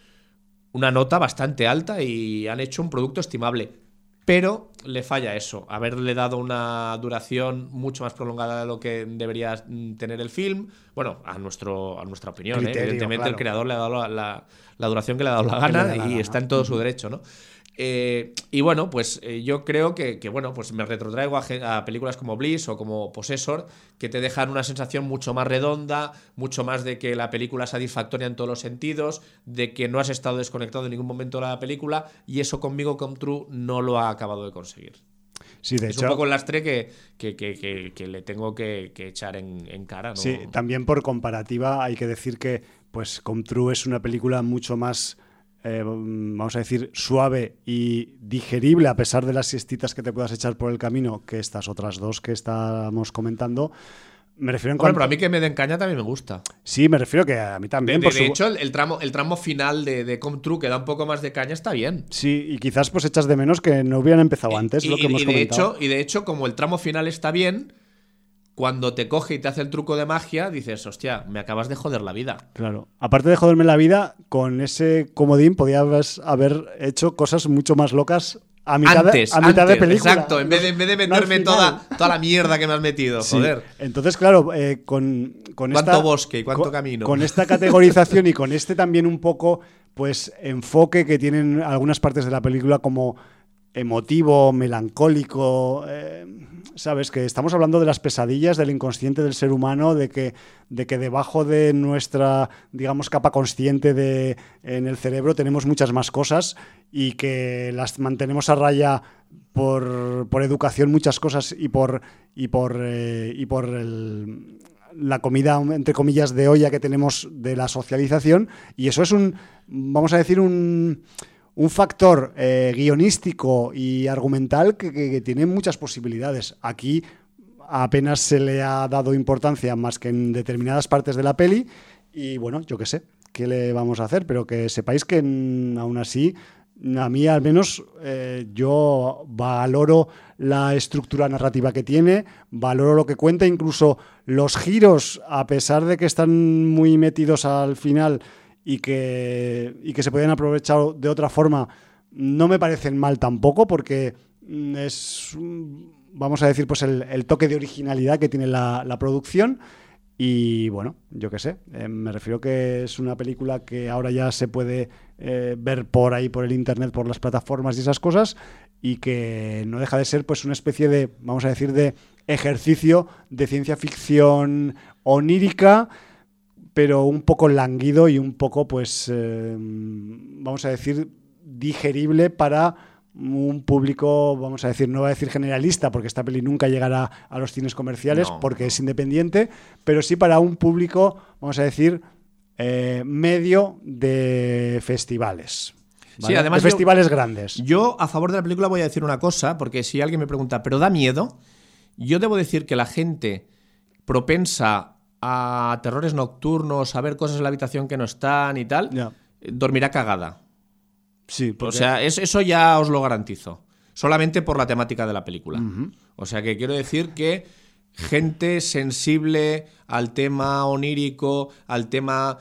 una nota bastante alta y han hecho un producto estimable. Pero le falla eso, haberle dado una duración mucho más prolongada de lo que debería tener el film. Bueno, a, nuestro, a nuestra opinión, criterio, ¿eh? Evidentemente claro. El creador le ha dado la, la, la duración que le ha dado la gana da la y gana. Está en todo su derecho, ¿no? Eh, y bueno, pues eh, yo creo que, que bueno, pues me retrotraigo a, a películas como Bliss o como Possessor, que te dejan una sensación mucho más redonda, mucho más de que la película es satisfactoria en todos los sentidos, de que no has estado desconectado en ningún momento de la película, y eso conmigo Come True no lo ha acabado de conseguir. Sí, de es hecho, un poco el lastre que, que, que, que, que le tengo que, que echar en, en cara, ¿no? Sí, también por comparativa hay que decir que pues Come True es una película mucho más... Eh, vamos a decir, suave y digerible a pesar de las siestitas que te puedas echar por el camino, que estas otras dos que estamos comentando. Me refiero en Hombre, cuanto... Pero a mí que me den caña también me gusta. Sí, me refiero que a mí también. De, por de, de su... hecho, el, el, tramo, el tramo final de, de Come True, que da un poco más de caña, está bien. Sí, y quizás pues echas de menos que no hubieran empezado y, antes, y, lo que y, hemos y comentado. De hecho, y de hecho, como el tramo final está bien, cuando te coge y te hace el truco de magia, dices, hostia, me acabas de joder la vida. Claro. Aparte de joderme la vida, con ese comodín podías haber hecho cosas mucho más locas a mitad, antes, de, a mitad antes, de película. Exacto, en vez de, en vez de meterme no toda, toda la mierda que me has metido, joder. Sí. Entonces, claro, eh, con, con ¿Cuánto esta, bosque y cuánto con, camino? Con esta categorización y con este también un poco pues enfoque que tienen algunas partes de la película como... emotivo, melancólico, eh, sabes que estamos hablando de las pesadillas del inconsciente del ser humano, de que, de que debajo de nuestra, digamos, capa consciente de, en el cerebro tenemos muchas más cosas y que las mantenemos a raya por, por educación, muchas cosas y por y por eh, y por el, la comida entre comillas de olla que tenemos de la socialización, y eso es un, vamos a decir, un Un factor eh, guionístico y argumental que, que, que tiene muchas posibilidades. Aquí apenas se le ha dado importancia más que en determinadas partes de la peli y bueno, yo qué sé, qué le vamos a hacer, pero que sepáis que en, aún así, a mí al menos, eh, yo valoro la estructura narrativa que tiene, valoro lo que cuenta, incluso los giros, a pesar de que están muy metidos al final... Y que, y que se podían aprovechar de otra forma, no me parecen mal tampoco, porque es, vamos a decir, pues el, el toque de originalidad que tiene la, la producción. Y bueno, yo qué sé, eh, me refiero que es una película que ahora ya se puede eh, ver por ahí, por el internet, por las plataformas y esas cosas, y que no deja de ser pues una especie de, vamos a decir, de ejercicio de ciencia ficción onírica, pero un poco lánguido y un poco, pues, eh, vamos a decir, digerible para un público, vamos a decir, no voy a decir generalista, porque esta peli nunca llegará a los cines comerciales, no, porque es independiente, pero sí para un público, vamos a decir, eh, medio de festivales, ¿vale? Sí, además de festivales yo, grandes. Yo, a favor de la película, voy a decir una cosa, porque si alguien me pregunta, ¿pero da miedo? Yo debo decir que la gente propensa a terrores nocturnos, a ver cosas en la habitación que no están y tal, yeah, dormirá cagada. Sí, porque... O sea, es, eso ya os lo garantizo. Solamente por la temática de la película. Uh-huh. O sea, que quiero decir que gente sensible al tema onírico, al tema...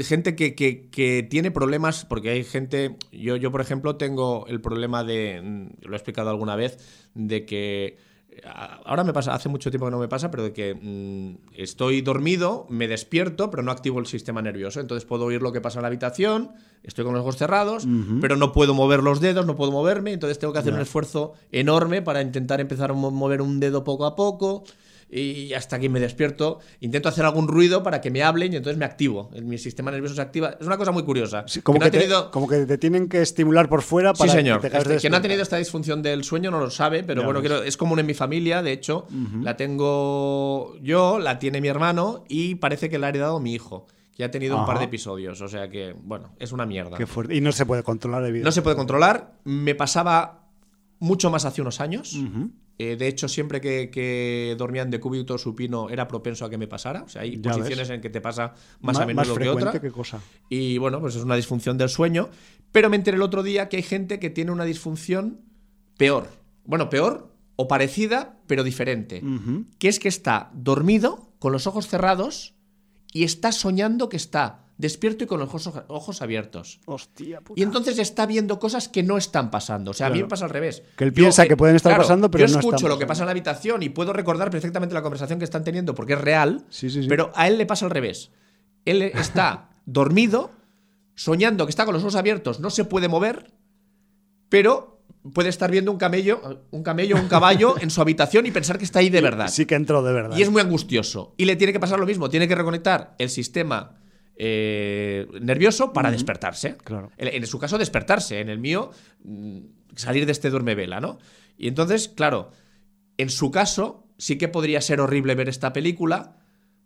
Gente que, que, que tiene problemas, porque hay gente... Yo, yo, por ejemplo, tengo el problema de... Lo he explicado alguna vez, de que... Ahora me pasa, hace mucho tiempo que no me pasa, pero de que mmm, estoy dormido, me despierto, pero no activo el sistema nervioso. Entonces puedo oír lo que pasa en la habitación, estoy con los ojos cerrados, uh-huh, pero no puedo mover los dedos, no puedo moverme. Entonces tengo que hacer, yeah, un esfuerzo enorme para intentar empezar a mover un dedo poco a poco. Y hasta que me despierto, intento hacer algún ruido para que me hablen y entonces me activo. Mi sistema nervioso se activa. Es una cosa muy curiosa. Sí, como, que no que tenido... te, como que te tienen que estimular por fuera para... Sí, señor. Que te este, quien no ha tenido esta disfunción del sueño no lo sabe, pero ya bueno, quiero, es común en mi familia. De hecho, uh-huh, la tengo yo, la tiene mi hermano y parece que la ha heredado mi hijo, que ha tenido, ajá, un par de episodios. O sea que, bueno, es una mierda. Qué fuerte. Y no se puede controlar, evidentemente. No se puede controlar. Me pasaba mucho más hace unos años. Uh-huh. Eh, de hecho, siempre que, que dormía en decúbito supino era propenso a que me pasara. O sea, hay ya posiciones ves. en que te pasa más M- a menudo más que otra. Que cosa. Y bueno, pues es una disfunción del sueño. Pero me enteré el otro día que hay gente que tiene una disfunción peor. Bueno, peor o parecida, pero diferente. Uh-huh. Que es que está dormido, con los ojos cerrados, y está soñando que está despierto y con los ojos, ojos abiertos. Hostia puta. Y entonces está viendo cosas que no están pasando. O sea, claro, a mí me pasa al revés. Que él yo, piensa eh, que pueden estar claro, pasando, pero no están. Yo escucho no lo que pasa en la habitación y puedo recordar perfectamente la conversación que están teniendo porque es real, sí, sí, sí, pero a él le pasa al revés. Él está dormido, soñando que está con los ojos abiertos, no se puede mover, pero... puede estar viendo un camello, un camello, un caballo en su habitación y pensar que está ahí de verdad. Sí que entró de verdad. Y es muy angustioso. Y le tiene que pasar lo mismo. Tiene que reconectar el sistema eh, nervioso para, uh-huh, despertarse. Claro. En, en su caso, despertarse. En el mío, salir de este duermevela, ¿no? Y entonces, claro, en su caso, sí que podría ser horrible ver esta película,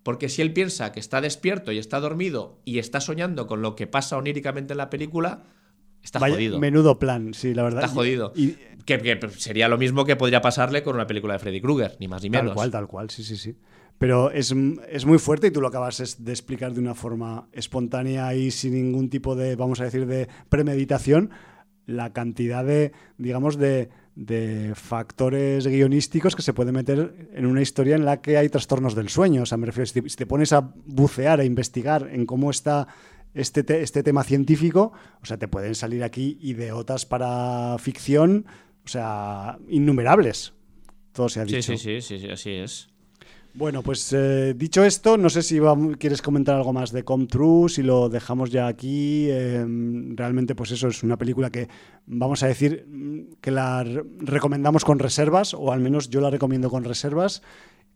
porque si él piensa que está despierto y está dormido y está soñando con lo que pasa oníricamente en la película... Está Vaya, jodido. Menudo plan, sí, la verdad. Está jodido. Y, y, que, que sería lo mismo que podría pasarle con una película de Freddy Krueger, ni más ni menos. Tal cual, tal cual, sí, sí, sí. Pero es, es muy fuerte y tú lo acabas de explicar de una forma espontánea y sin ningún tipo de, vamos a decir, de premeditación, la cantidad de, digamos, de, de factores guionísticos que se puede meter en una historia en la que hay trastornos del sueño. O sea, me refiero, si te, si te pones a bucear, a investigar en cómo está... Este, te, este tema científico, o sea, te pueden salir aquí idiotas para ficción, o sea, innumerables. Todo se ha dicho. Sí, sí, sí, sí, así es. Bueno, pues eh, dicho esto, no sé si va, quieres comentar algo más de Come True, si lo dejamos ya aquí. Eh, realmente, pues eso, es una película que, vamos a decir, que la re- recomendamos con reservas, o al menos yo la recomiendo con reservas,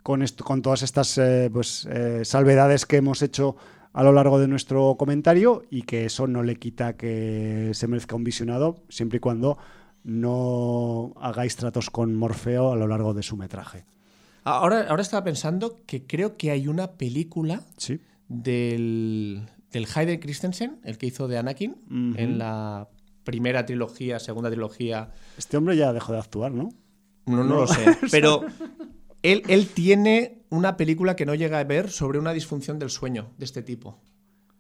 con, esto, con todas estas eh, pues, eh, salvedades que hemos hecho a lo largo de nuestro comentario, y que eso no le quita que se merezca un visionado, siempre y cuando no hagáis tratos con Morfeo a lo largo de su metraje. Ahora, ahora estaba pensando que creo que hay una película, ¿sí?, del, del Hayden Christensen, el que hizo de Anakin, uh-huh, en la primera trilogía, segunda trilogía... Este hombre ya dejó de actuar, ¿no? No, no, no lo sé, pero... Él, él tiene una película que no llega a ver sobre una disfunción del sueño de este tipo.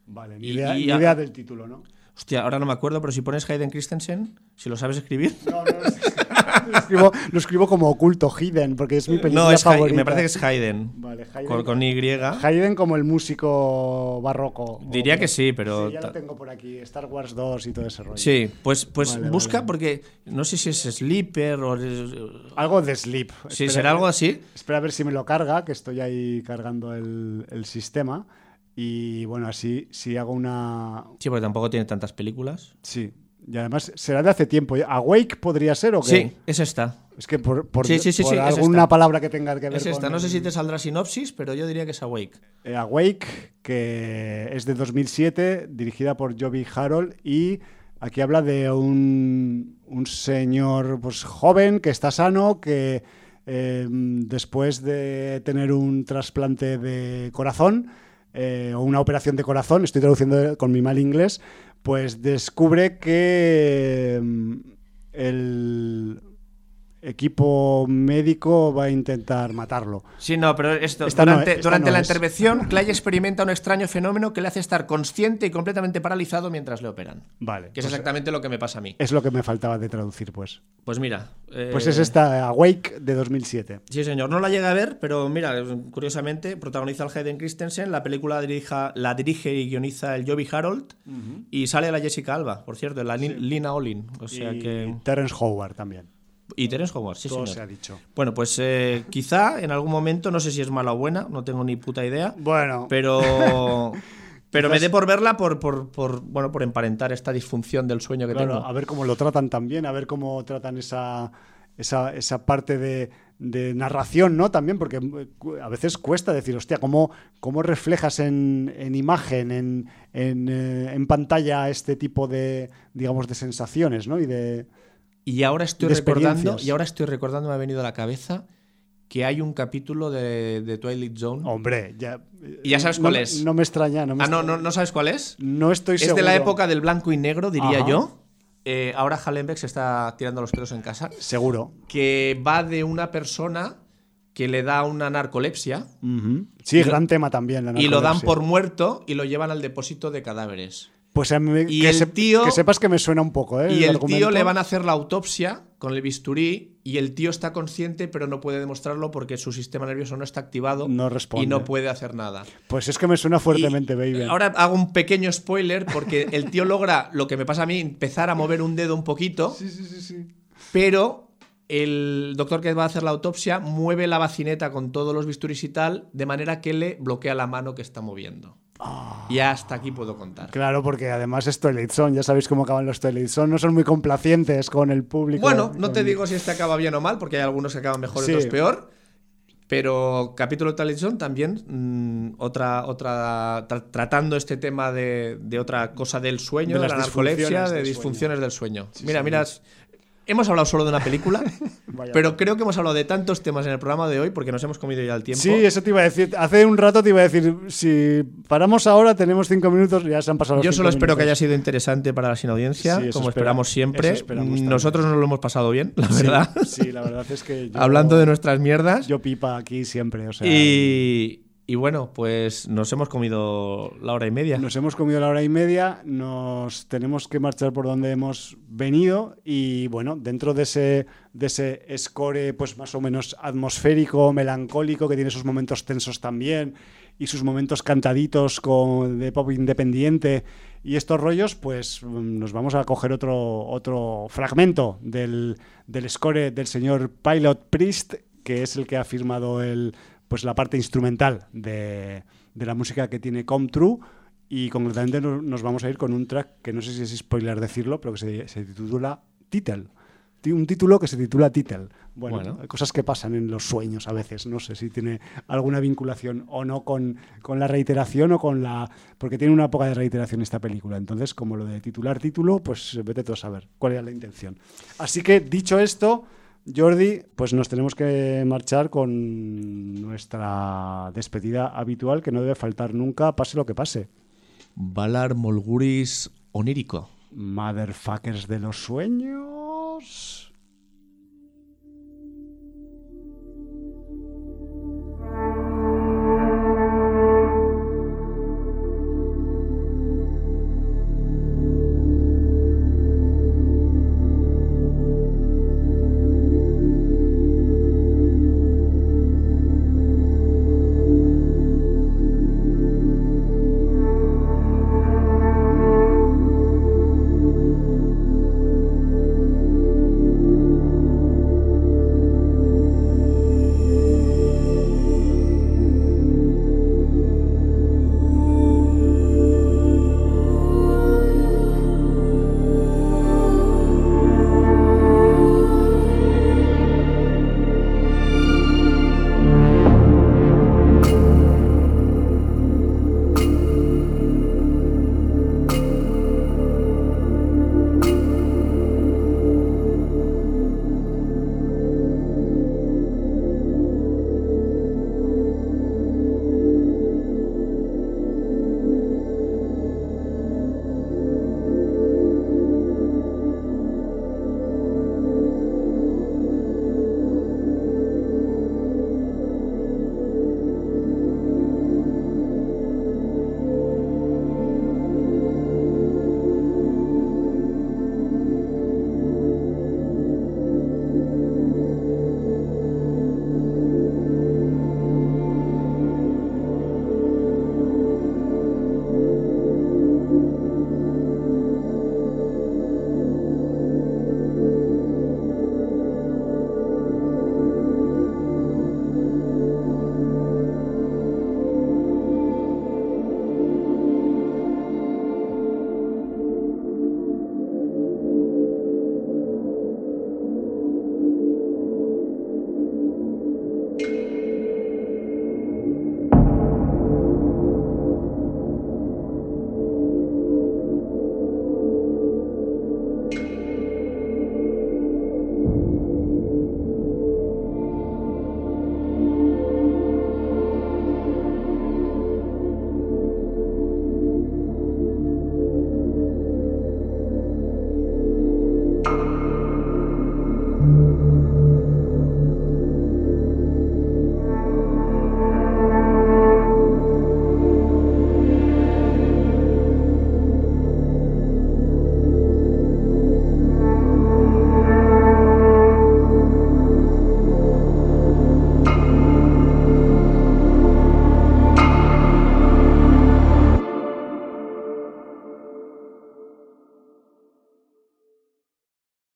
Vale, ni idea, y, y, ni idea del título, ¿no? Hostia, ahora no me acuerdo, pero si pones Hayden Christensen, si lo sabes escribir... No, no, no. lo, escribo, lo escribo como oculto, Hayden, porque es mi película no, es favorita. Hay, me parece que es Hayden, vale, Hayden con, con Y. Hayden como el músico barroco. Diría que sí, pero... Sí, ya lo tengo por aquí, Star Wars dos y todo ese rollo. Sí, pues, pues vale, busca vale. Porque no sé si es Sleeper o... Algo de Sleep. Sí, espera, será algo así. Espera a ver si me lo carga, que estoy ahí cargando el, el sistema. Y bueno, así si hago una... Sí, porque tampoco tiene tantas películas. Sí. Y además será de hace tiempo. ¿Awake podría ser o qué? Sí, es esta. Es que por, por, sí, sí, sí, por sí, alguna palabra que tenga que ver es esta. Con... No sé si te saldrá sinopsis, pero yo diría que es Awake. Eh, Awake, que es de dos mil siete, dirigida por Joby Harold, y aquí habla de un, un señor pues, joven que está sano, que eh, después de tener un trasplante de corazón eh, o una operación de corazón, estoy traduciendo con mi mal inglés, pues descubre que el equipo médico va a intentar matarlo. Sí, no, pero esto esta durante, no, durante no la es. intervención, Clay experimenta un extraño fenómeno que le hace estar consciente y completamente paralizado mientras le operan. Vale. Que es pues exactamente lo que me pasa a mí. Es lo que me faltaba de traducir, pues. Pues mira. Eh... Pues es esta Awake de dos mil siete. Sí, señor. No la llegué a ver, pero mira, curiosamente, protagoniza al Hayden Christensen, la película dirija, la dirige y guioniza el Joby Harold, uh-huh. y sale la Jessica Alba, por cierto, la sí. Lina Olin. O sea y que... Terrence Howard también. Y Terence Howard, sí, todo señor. Se ha dicho. Bueno, pues eh, quizá en algún momento, no sé si es mala o buena, no tengo ni puta idea. Bueno. Pero, pero me dé por verla por, por, por, bueno, por emparentar esta disfunción del sueño que claro, tengo. A ver cómo lo tratan también, a ver cómo tratan esa, esa, esa parte de, de narración, ¿no? También, porque a veces cuesta decir, hostia, ¿cómo, cómo reflejas en, en imagen, en, en, eh, en pantalla este tipo de, digamos, de sensaciones, ¿no? Y de... Y ahora estoy recordando, y ahora estoy recordando, me ha venido a la cabeza que hay un capítulo de, de Twilight Zone. Hombre, ya. ¿Y ya sabes cuál no, es? No me extraña. No me ah, extraña. No, no, no sabes cuál es. No estoy seguro. Es de la época del blanco y negro, diría Ajá. yo. Eh, ahora Hallenbeck se está tirando los pelos en casa. Seguro. Que va de una persona que le da una narcolepsia. Uh-huh. Sí, y, gran tema también. La narcolepsia. Y lo dan por muerto y lo llevan al depósito de cadáveres. Pues a mí, y que, el se, tío, que sepas que me suena un poco, ¿eh? Y el, el argumento. Tío le van a hacer la autopsia con el bisturí y el tío está consciente pero no puede demostrarlo porque su sistema nervioso no está activado no responde. Y no puede hacer nada. Pues es que me suena fuertemente, y baby. Ahora hago un pequeño spoiler porque el tío logra, lo que me pasa a mí, empezar a mover un dedo un poquito. Sí, sí, sí, sí. Pero el doctor que va a hacer la autopsia mueve la bacineta con todos los bisturís y tal de manera que le bloquea la mano que está moviendo. Oh. Y hasta aquí puedo contar. Claro, porque además es Twilight Zone. Ya sabéis cómo acaban los Twilight Zone. No son muy complacientes con el público. Bueno, no con... te digo si este acaba bien o mal, porque hay algunos que acaban mejor y sí. otros peor. Pero capítulo de Twilight Zone también mmm, otra, otra tra- tratando este tema de, de otra cosa del sueño, de, de la narcolepsia, de disfunciones del sueño. Sí, mira, sí, mira, es... hemos hablado solo de una película, pero creo que hemos hablado de tantos temas en el programa de hoy porque nos hemos comido ya el tiempo. Sí, eso te iba a decir. Hace un rato te iba a decir, si paramos ahora, tenemos cinco minutos, ya se han pasado los Yo cinco solo espero minutos. Que haya sido interesante para la sin audiencia, sí, como espera, esperamos siempre. Esperamos Nosotros nos lo hemos pasado bien, la verdad. Sí, sí la verdad es que yo... Hablando de nuestras mierdas. Yo pipa aquí siempre, o sea... Y... Y bueno, pues nos hemos comido la hora y media. Nos hemos comido la hora y media, nos tenemos que marchar por donde hemos venido y bueno, dentro de ese, de ese score pues más o menos atmosférico, melancólico, que tiene sus momentos tensos también y sus momentos cantaditos con, de pop independiente y estos rollos, pues nos vamos a coger otro, otro fragmento del, del score del señor Pilot Priest, que es el que ha firmado el... pues la parte instrumental de, de la música que tiene Come True y concretamente nos, nos vamos a ir con un track que no sé si es spoiler decirlo, pero que se, se titula Title. Un título que se titula Title. Bueno, bueno, cosas que pasan en los sueños a veces. No sé si tiene alguna vinculación o no con, con la reiteración o con la... Porque tiene una poca de reiteración esta película. Entonces, como lo de titular título, pues vete todos a ver cuál era la intención. Así que, dicho esto... Jordi, pues nos tenemos que marchar con nuestra despedida habitual que no debe faltar nunca, pase lo que pase. Valar Molguris onírico. Motherfuckers de los sueños.